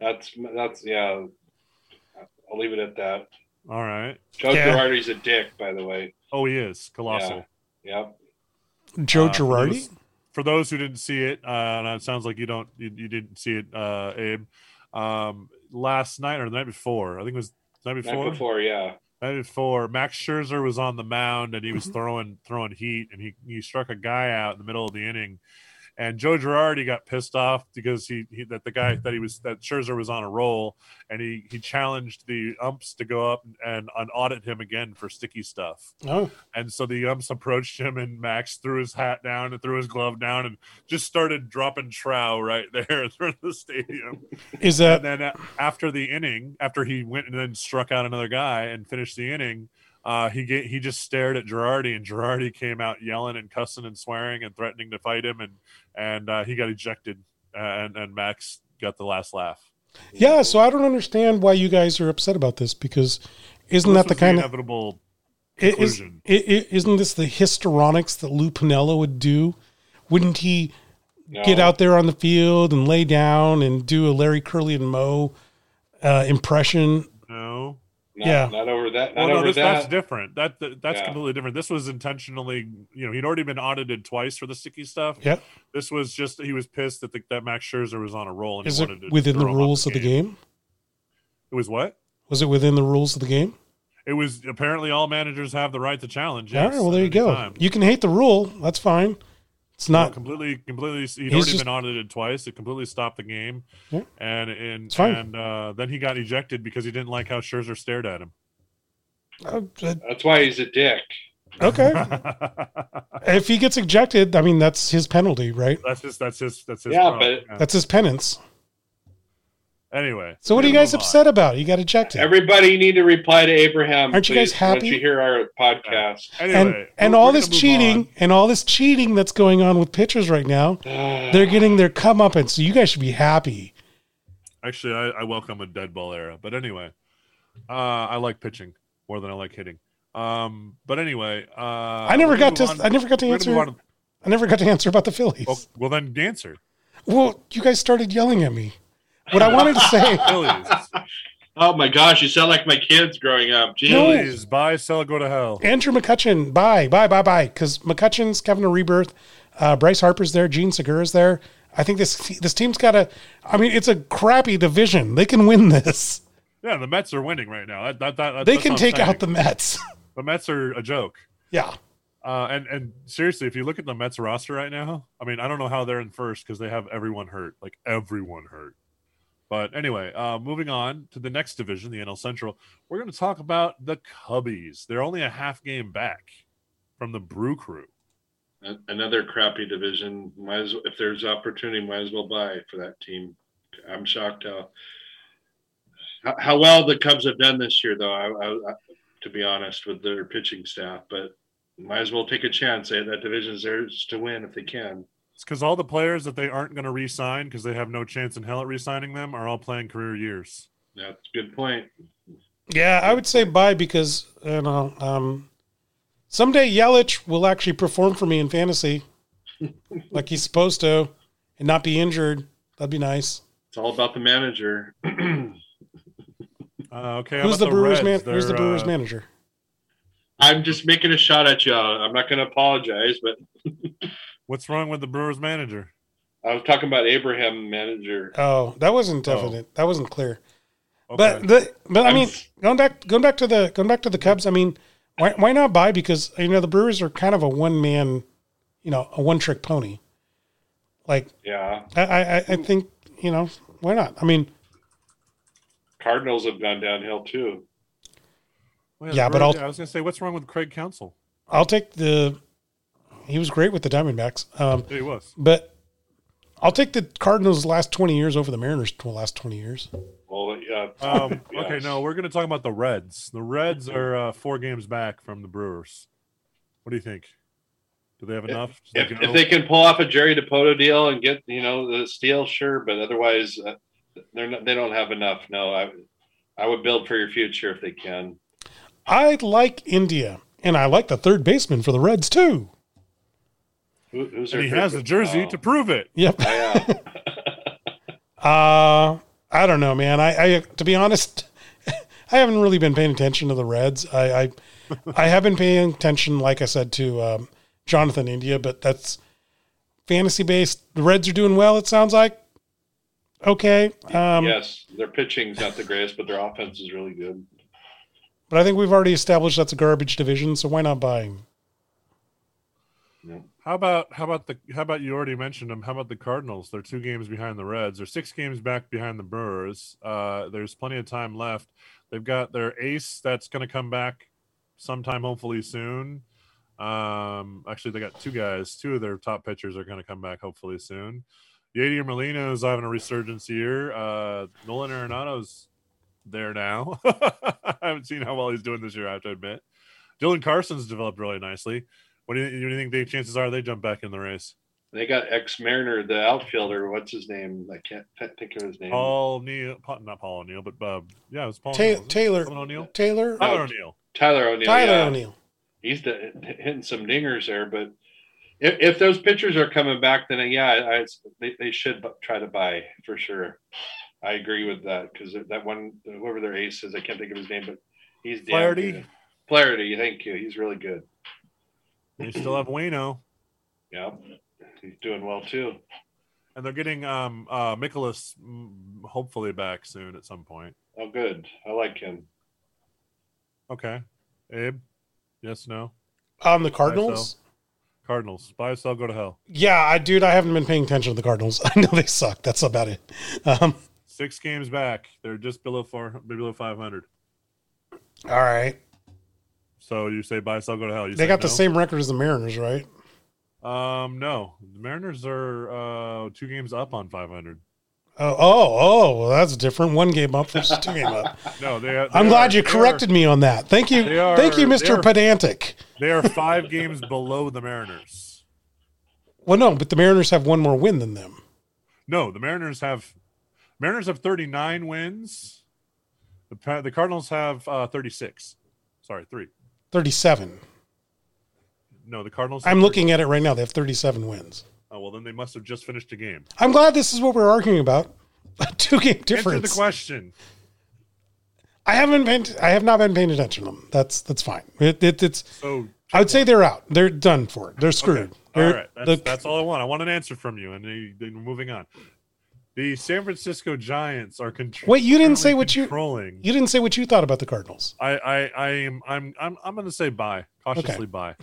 That's that's yeah. I'll leave it at that. All right. Joe yeah. Girardi's a dick, by the way. Oh, he is colossal. Yeah. Yep. Joe Girardi. Uh, for, those, for those who didn't see it, uh, and it sounds like you don't, you, you didn't see it, uh, Abe. Um, last night or the night before, I think it was the night before. Night before, yeah. Night before, Max Scherzer was on the mound and he was mm-hmm. throwing throwing heat, and he he struck a guy out in the middle of the inning, and Joe Girardi got pissed off because he, he that the guy that he was that Scherzer was on a roll, and he he challenged the umps to go up and, and audit him again for sticky stuff. Oh, and so the umps approached him, and Max threw his hat down and threw his glove down and just started dropping trow right there through the stadium. Is that and then after the inning, after he went and then struck out another guy and finished the inning? Uh, he get, he just stared at Girardi, and Girardi came out yelling and cussing and swearing and threatening to fight him, and and uh, he got ejected, uh, and and Max got the last laugh. Yeah, so I don't understand why you guys are upset about this, because isn't well, that the kind the inevitable of inevitable? Is, isn't this the histrionics that Lou Piniella would do? Wouldn't he no. get out there on the field and lay down and do a Larry, Curly, and Moe uh, impression? No. Not, yeah, not over that. Not well, no, over this, that. That's different. That, that that's yeah. completely different. This was intentionally. You know, he'd already been audited twice for the sticky stuff. Yep. This was just he was pissed that the, that Max Scherzer was on a roll and Is he wanted it to within the rules the of game. the game. It was what? Was it within the rules of the game? It was apparently all managers have the right to challenge. Yes, all right. Well, there you go. Time. You can hate the rule. That's fine. It's not no, completely, completely. He'd already just, been audited twice. It completely stopped the game, yeah, and and and uh, then he got ejected because he didn't like how Scherzer stared at him. Uh, that's why he's a dick. Okay. If he gets ejected, I mean that's his penalty, right? That's his. That's his. That's his. Yeah, problem. but yeah. that's his penance. Anyway. So what are you guys upset about? You got ejected. Everybody need to reply to Abraham. Aren't you guys happy? Once you hear our podcast. Right. Anyway, and and all this cheating on. and all this cheating that's going on with pitchers right now, they're getting their comeuppance. So you guys should be happy. Actually, I, I welcome a dead ball era. But anyway, uh, I like pitching more than I like hitting. Um, but anyway, uh, I never got to. On. I never got to answer. To... I never got to answer about the Phillies. Well, well, then answer. Well, you guys started yelling at me. What I wanted to say. Oh my gosh, you sound like my kids growing up. Jeez, no. Buy, sell, go to hell. Andrew McCutchen, bye, bye, bye, bye. Because McCutchen's having a rebirth. Uh, Bryce Harper's there. Gene Segura's there. I think this this team's got a. I mean, it's a crappy division. They can win this. Yeah, the Mets are winning right now. That, that, that, they can take out the Mets. The Mets are a joke. Yeah. Uh, and, and seriously, if you look at the Mets roster right now, I mean, I don't know how they're in first because they have everyone hurt. Like, everyone hurt. But anyway, uh, moving on to the next division, the N L Central, we're going to talk about the Cubbies. They're only a half game back from the Brew Crew. Another crappy division. Might as well, if there's opportunity, might as well buy for that team. I'm shocked how how well the Cubs have done this year, though, I, I, I, to be honest, with their pitching staff. But might as well take a chance. They, that division is theirs to win if they can. It's because all the players that they aren't going to re-sign because they have no chance in hell at re-signing them are all playing career years. That's a good point. Yeah, I would say bye because, you know, um, someday Yelich will actually perform for me in fantasy like he's supposed to and not be injured. That'd be nice. It's all about the manager. uh, okay. Who's the, the Brewers man- Who's the Brewers uh, manager? I'm just making a shot at you. I'm not going to apologize, but... What's wrong with the Brewers manager? I was talking about Abraham manager. Oh, that wasn't definite. Oh. That wasn't clear. Okay. But the, but I mean, going back going back to the going back to the Cubs. I mean, why why not buy? Because you know the Brewers are kind of a one man, you know, a one trick pony. Like yeah, I, I I think you know why not? I mean, Cardinals have gone downhill too. Well, yeah, yeah Brewers, but I'll, yeah, I was gonna say, what's wrong with Craig Counsell? I'll take the. He was great with the Diamondbacks. Um, he was. But I'll take the Cardinals' last twenty years over the Mariners' last twenty years. Well, yeah. Um, yes. Okay, no, we're going to talk about the Reds. The Reds are uh, four games back from the Brewers. What do you think? Do they have enough? If, if, if they can pull off a Jerry Dipoto deal and get, you know, the steal, sure. But otherwise, uh, they're not, they don't have enough. No, I, I would build for your future if they can. I like India, and I like the third baseman for the Reds, too. Who, who's and he has a jersey oh. to prove it. Yep. Oh, yeah. uh, I don't know, man. I, I to be honest, I haven't really been paying attention to the Reds. I I, I have been paying attention, like I said, to um, Jonathan India, but that's fantasy based. The Reds are doing well. It sounds like. Okay. Um, yes, their pitching's not the greatest, but their offense is really good. But I think we've already established that's a garbage division, so why not buy him? Yeah. How about how about the how about you already mentioned them? How about the Cardinals? They're two games behind the Reds. They're six games back behind the Brewers. Uh, there's plenty of time left. They've got their ace that's going to come back sometime, hopefully soon. Um, actually, they got two guys. Two of their top pitchers are going to come back hopefully soon. Yadier Molina is having a resurgence here. Uh, Nolan Arenado's there now. I haven't seen how well he's doing this year, I have to admit. Dylan Carson's developed really nicely. What do you, you think the chances are they jump back in the race? They got ex-Mariner, the outfielder. What's his name? I can't think of his name. Paul O'Neill. Not Paul O'Neill, but uh, yeah, it was Paul Ta- O'Neill. Taylor. Paul O'Neill? Taylor. Tyler O'Neill. Tyler O'Neill. Tyler yeah. O'Neill. He's the, hitting some dingers there, but if, if those pitchers are coming back, then yeah, I, I, they, they should try to buy for sure. I agree with that because that one, whoever their ace is, I can't think of his name, but he's damn Flaherty. Good. Flaherty, thank you. He's really good. They still have Waino. Yeah, he's doing well too. And they're getting um, uh, Mikolas hopefully back soon at some point. Oh, good. I like him. Okay. Abe? Yes, no? Um, the Cardinals? Buy Cardinals. Buy or sell, go to hell. Yeah, I, dude, I haven't been paying attention to the Cardinals. I know they suck. That's about it. Um, Six games back. They're just below four, below five hundred. All right. So you say buy, sell, go to hell. You they got no? the same record as the Mariners, right? Um, no, the Mariners are uh, two games up on five hundred. Oh, oh, oh, well, that's different. One game up versus two game up. No, they are, they I'm are, glad you corrected are, me on that. Thank you. Are, Thank you, Mister They are, Pedantic. They are five games below the Mariners. Well, no, but the Mariners have one more win than them. No, the Mariners have Mariners have thirty-nine wins. The, the Cardinals have uh, thirty-six. Sorry, three. thirty-seven. No, the Cardinals have I'm looking at it right now. They have thirty-seven wins. Oh, well, then they must have just finished a game. I'm glad this is what we're arguing about. A two-game difference. Answer the question. I haven't been. I have not been paying attention to them. That's that's fine. It, it, it's. So, I would one. say they're out. They're done for it. They're screwed. Okay. All they're, right. That's, the, that's all I want. I want an answer from you, and then we're moving on. The San Francisco Giants are controlling. Wait, you didn't say what you you didn't say what you thought about the Cardinals. I I, I am I'm I'm I'm going to say bye cautiously okay. bye.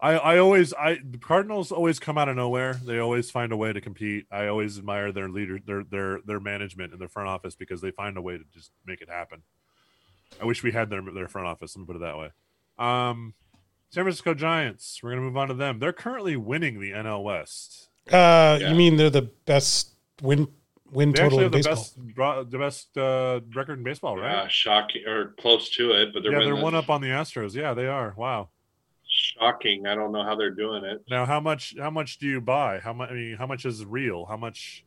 I, I always I the Cardinals always come out of nowhere. They always find a way to compete. I always admire their leader, their their their management and their front office because they find a way to just make it happen. I wish we had their their front office. Let me put it that way. Um, San Francisco Giants. We're gonna move on to them. They're currently winning the N L West. Uh, yeah. You mean they're the best win win they total in baseball? They actually have the best the best uh, record in baseball, right? Yeah, shocking or close to it, but they're yeah winning. They're one up on the Astros. Yeah, they are. Wow. Shocking! I don't know how they're doing it now. How much? How much do you buy? How much? I mean, how much is real? How much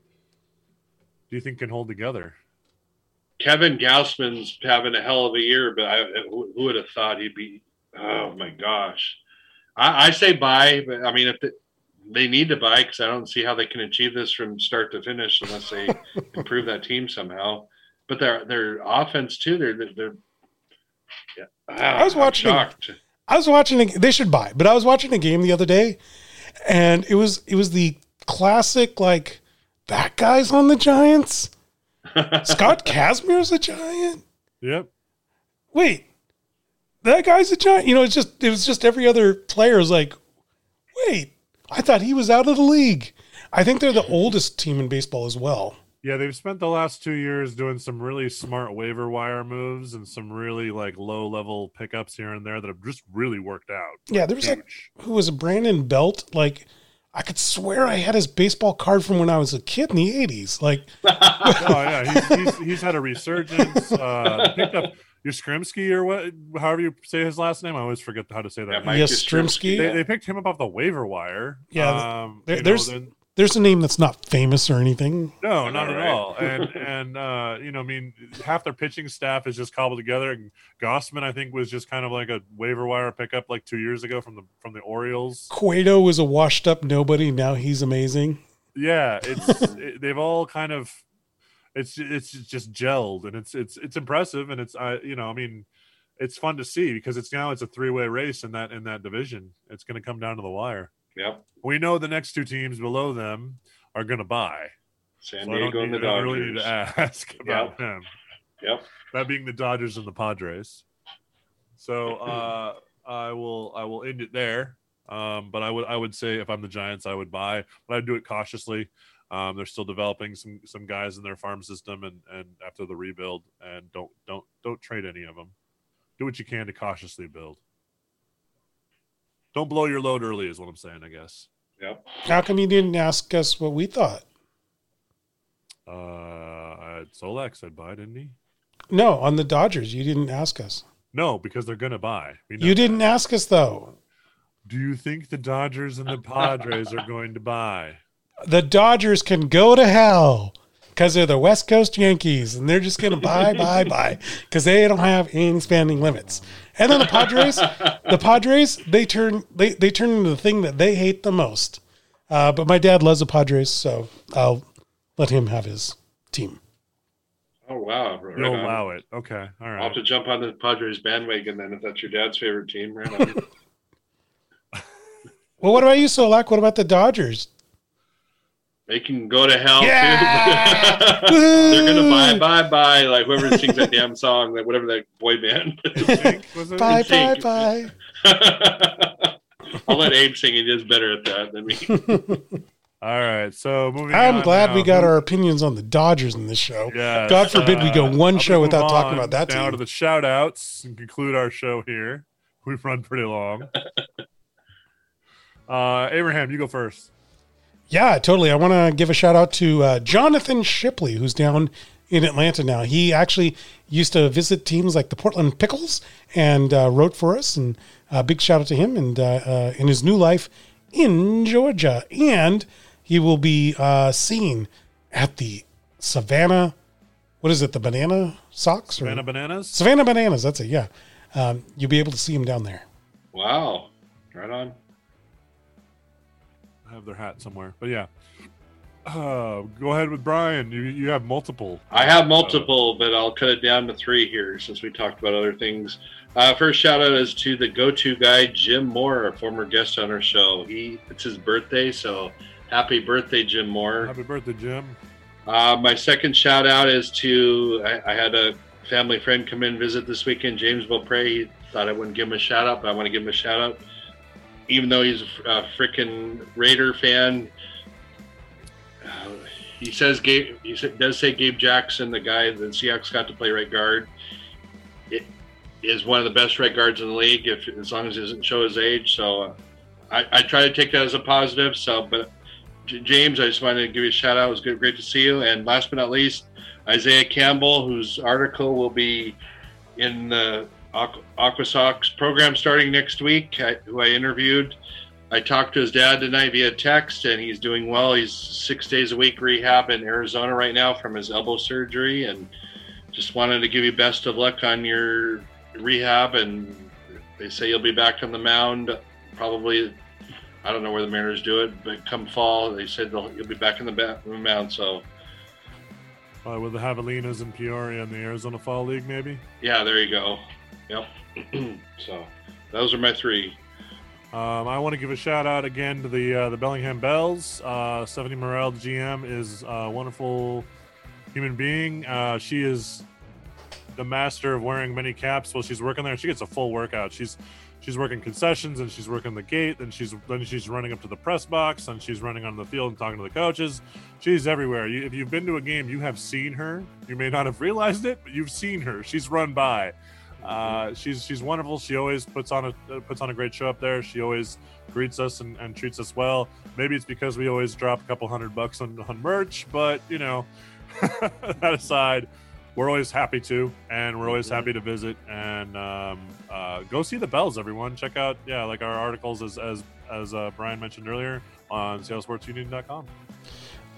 do you think can hold together? Kevin Gausman's having a hell of a year, but I, who would have thought he'd be? Oh my gosh! I, I say buy, but I mean, if the, they need to buy, because I don't see how they can achieve this from start to finish unless they improve that team somehow. But their their offense too. They're they're. they're yeah. ah, I was watching. I'm shocked. I was watching, a, they should buy, but I was watching a game the other day and it was, it was the classic, like that guy's on the Giants. Scott Kazmir's a Giant. Yep. Wait, that guy's a Giant. You know, it's just, it was just every other player is like, wait, I thought he was out of the league. I think they're the oldest team in baseball as well. Yeah, they've spent the last two years doing some really smart waiver wire moves and some really like low level pickups here and there that have just really worked out. Yeah, there was like who was a Brandon Belt. Like I could swear I had his baseball card from when I was a kid in the eighties. Like, oh yeah, he's, he's, he's had a resurgence. Uh, picked up Yastrzemski or what? However you say his last name, I always forget how to say that. Yeah, Yastrzemski. They, they picked him up off the waiver wire. Yeah, um, there, you know, there's. Then, There's a name that's not famous or anything. No, not at all. And, and uh, you know, I mean, half their pitching staff is just cobbled together. And Gausman, I think, was just kind of like a waiver wire pickup like two years ago from the from the Orioles. Cueto was a washed-up nobody. Now he's amazing. Yeah, it's it, they've all kind of it's it's just gelled, and it's it's it's impressive, and it's I you know, I mean, it's fun to see because it's now it's a three-way race in that in that division. It's going to come down to the wire. Yep. We know the next two teams below them are going to buy. San so Diego and the Dodgers. I really need to ask about yep. them. Yep. That being the Dodgers and the Padres. So uh, I will I will end it there. Um, but I would I would say if I'm the Giants, I would buy. But I'd do it cautiously. Um, they're still developing some some guys in their farm system and, and after the rebuild. And don't don't don't trade any of them. Do what you can to cautiously build. Don't blow your load early is what I'm saying, I guess. Yep. How come you didn't ask us what we thought? Uh, Solak said buy, didn't he? No, on the Dodgers, you didn't ask us. No, because they're going to buy. We know you didn't that. ask us, though. Do you think the Dodgers and the Padres are going to buy? The Dodgers can go to hell because they're the West Coast Yankees, and they're just going to buy, buy, buy because they don't have any spending limits. And then the Padres, the Padres, they turn they, they turn into the thing that they hate the most. Uh, but my dad loves the Padres, so I'll let him have his team. Oh, wow. Right You'll on. allow it. Okay. All right. I'll have to jump on the Padres bandwagon then if that's your dad's favorite team. Right on. Well, what about you, Solak? What about the Dodgers? They can go to hell, yeah! too. They're going to buy, buy, buy, like whoever sings that damn song, like whatever that boy band. Bye, bye, bye. I'll let Abe sing. He is better at that than me. All right, so moving I'm on. I'm glad now. we got our opinions on the Dodgers in this show. Yes, God forbid uh, we go one show without talking about that now team. Now to the shout-outs and conclude our show here. We've run pretty long. uh, Abraham, you go first. Yeah, totally. I want to give a shout out to uh, Jonathan Shipley, who's down in Atlanta now. He actually used to visit teams like the Portland Pickles and uh, wrote for us. And a uh, big shout out to him and uh, uh, in his new life in Georgia. And he will be uh, seen at the Savannah, what is it, the Banana Sox? Savannah or? Bananas? Savannah Bananas, that's it, yeah. Um, you'll be able to see him down there. Wow. Right on. I have their hat somewhere, but yeah. Uh, go ahead with Brian. You you have multiple. I have multiple, but I'll cut it down to three here since we talked about other things. Uh, first shout out is to the go-to guy, Jim Moore, a former guest on our show. He It's his birthday, so happy birthday, Jim Moore. Happy birthday, Jim. Uh, my second shout out is to, I, I had a family friend come in and visit this weekend, James Beaupre. He thought I wouldn't give him a shout out, but I want to give him a shout out. Even though he's a freaking Raider fan, uh, he says Gabe. He does say Gabe Jackson, the guy that Seahawks got to play right guard, it is one of the best right guards in the league. If as long as he doesn't show his age, so uh, I, I try to take that as a positive. So, but James, I just wanted to give you a shout out. It was good, great to see you. And last but not least, Isaiah Campbell, whose article will be in the Aqua Sox program starting next week, I, who I interviewed. I talked to his dad tonight via text, and he's doing well. He's six days a week rehab in Arizona right now from his elbow surgery, and just wanted to give you best of luck on your rehab, and they say you'll be back on the mound probably, I don't know where the Mariners do it, but come fall, they said you'll be back on the, back, the mound, so... Uh, with the Javelinas and Peoria in the Arizona Fall League, maybe? Yeah, there you go. Yep. So those are my three. Um, I want to give a shout out again to the uh, the Bellingham Bells. Uh, Stephanie Morrell, the G M, is a wonderful human being. Uh, she is the master of wearing many caps while she's working there. She gets a full workout. She's she's working concessions and she's working the gate. Then she's then she's running up to the press box and she's running on the field and talking to the coaches. She's everywhere. You, if you've been to a game, you have seen her. You may not have realized it, but you've seen her. She's run by. Uh, she's she's wonderful. She always puts on a puts on a great show up there. She always greets us and, and treats us well. Maybe it's because we always drop a couple hundred bucks on, on merch, but you know, that aside, we're always happy to, and we're always happy to visit. And um, uh, go see the Bells, everyone. Check out yeah, like our articles as as as uh, Brian mentioned earlier on seattle sports union dot com,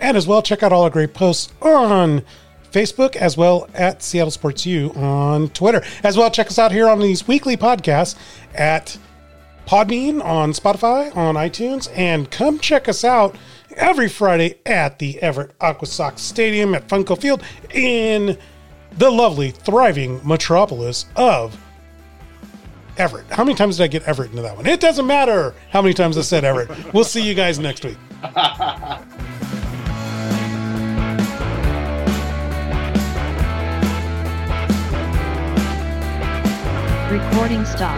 and as well check out all our great posts on Facebook, as well at Seattle Sports U on Twitter. As well, check us out here on these weekly podcasts at Podbean, on Spotify, on iTunes, and come check us out every Friday at the Everett Aqua Sox Stadium at Funko Field in the lovely, thriving metropolis of Everett. How many times did I get Everett into that one? It doesn't matter how many times I said Everett. We'll see you guys next week. Recording stop.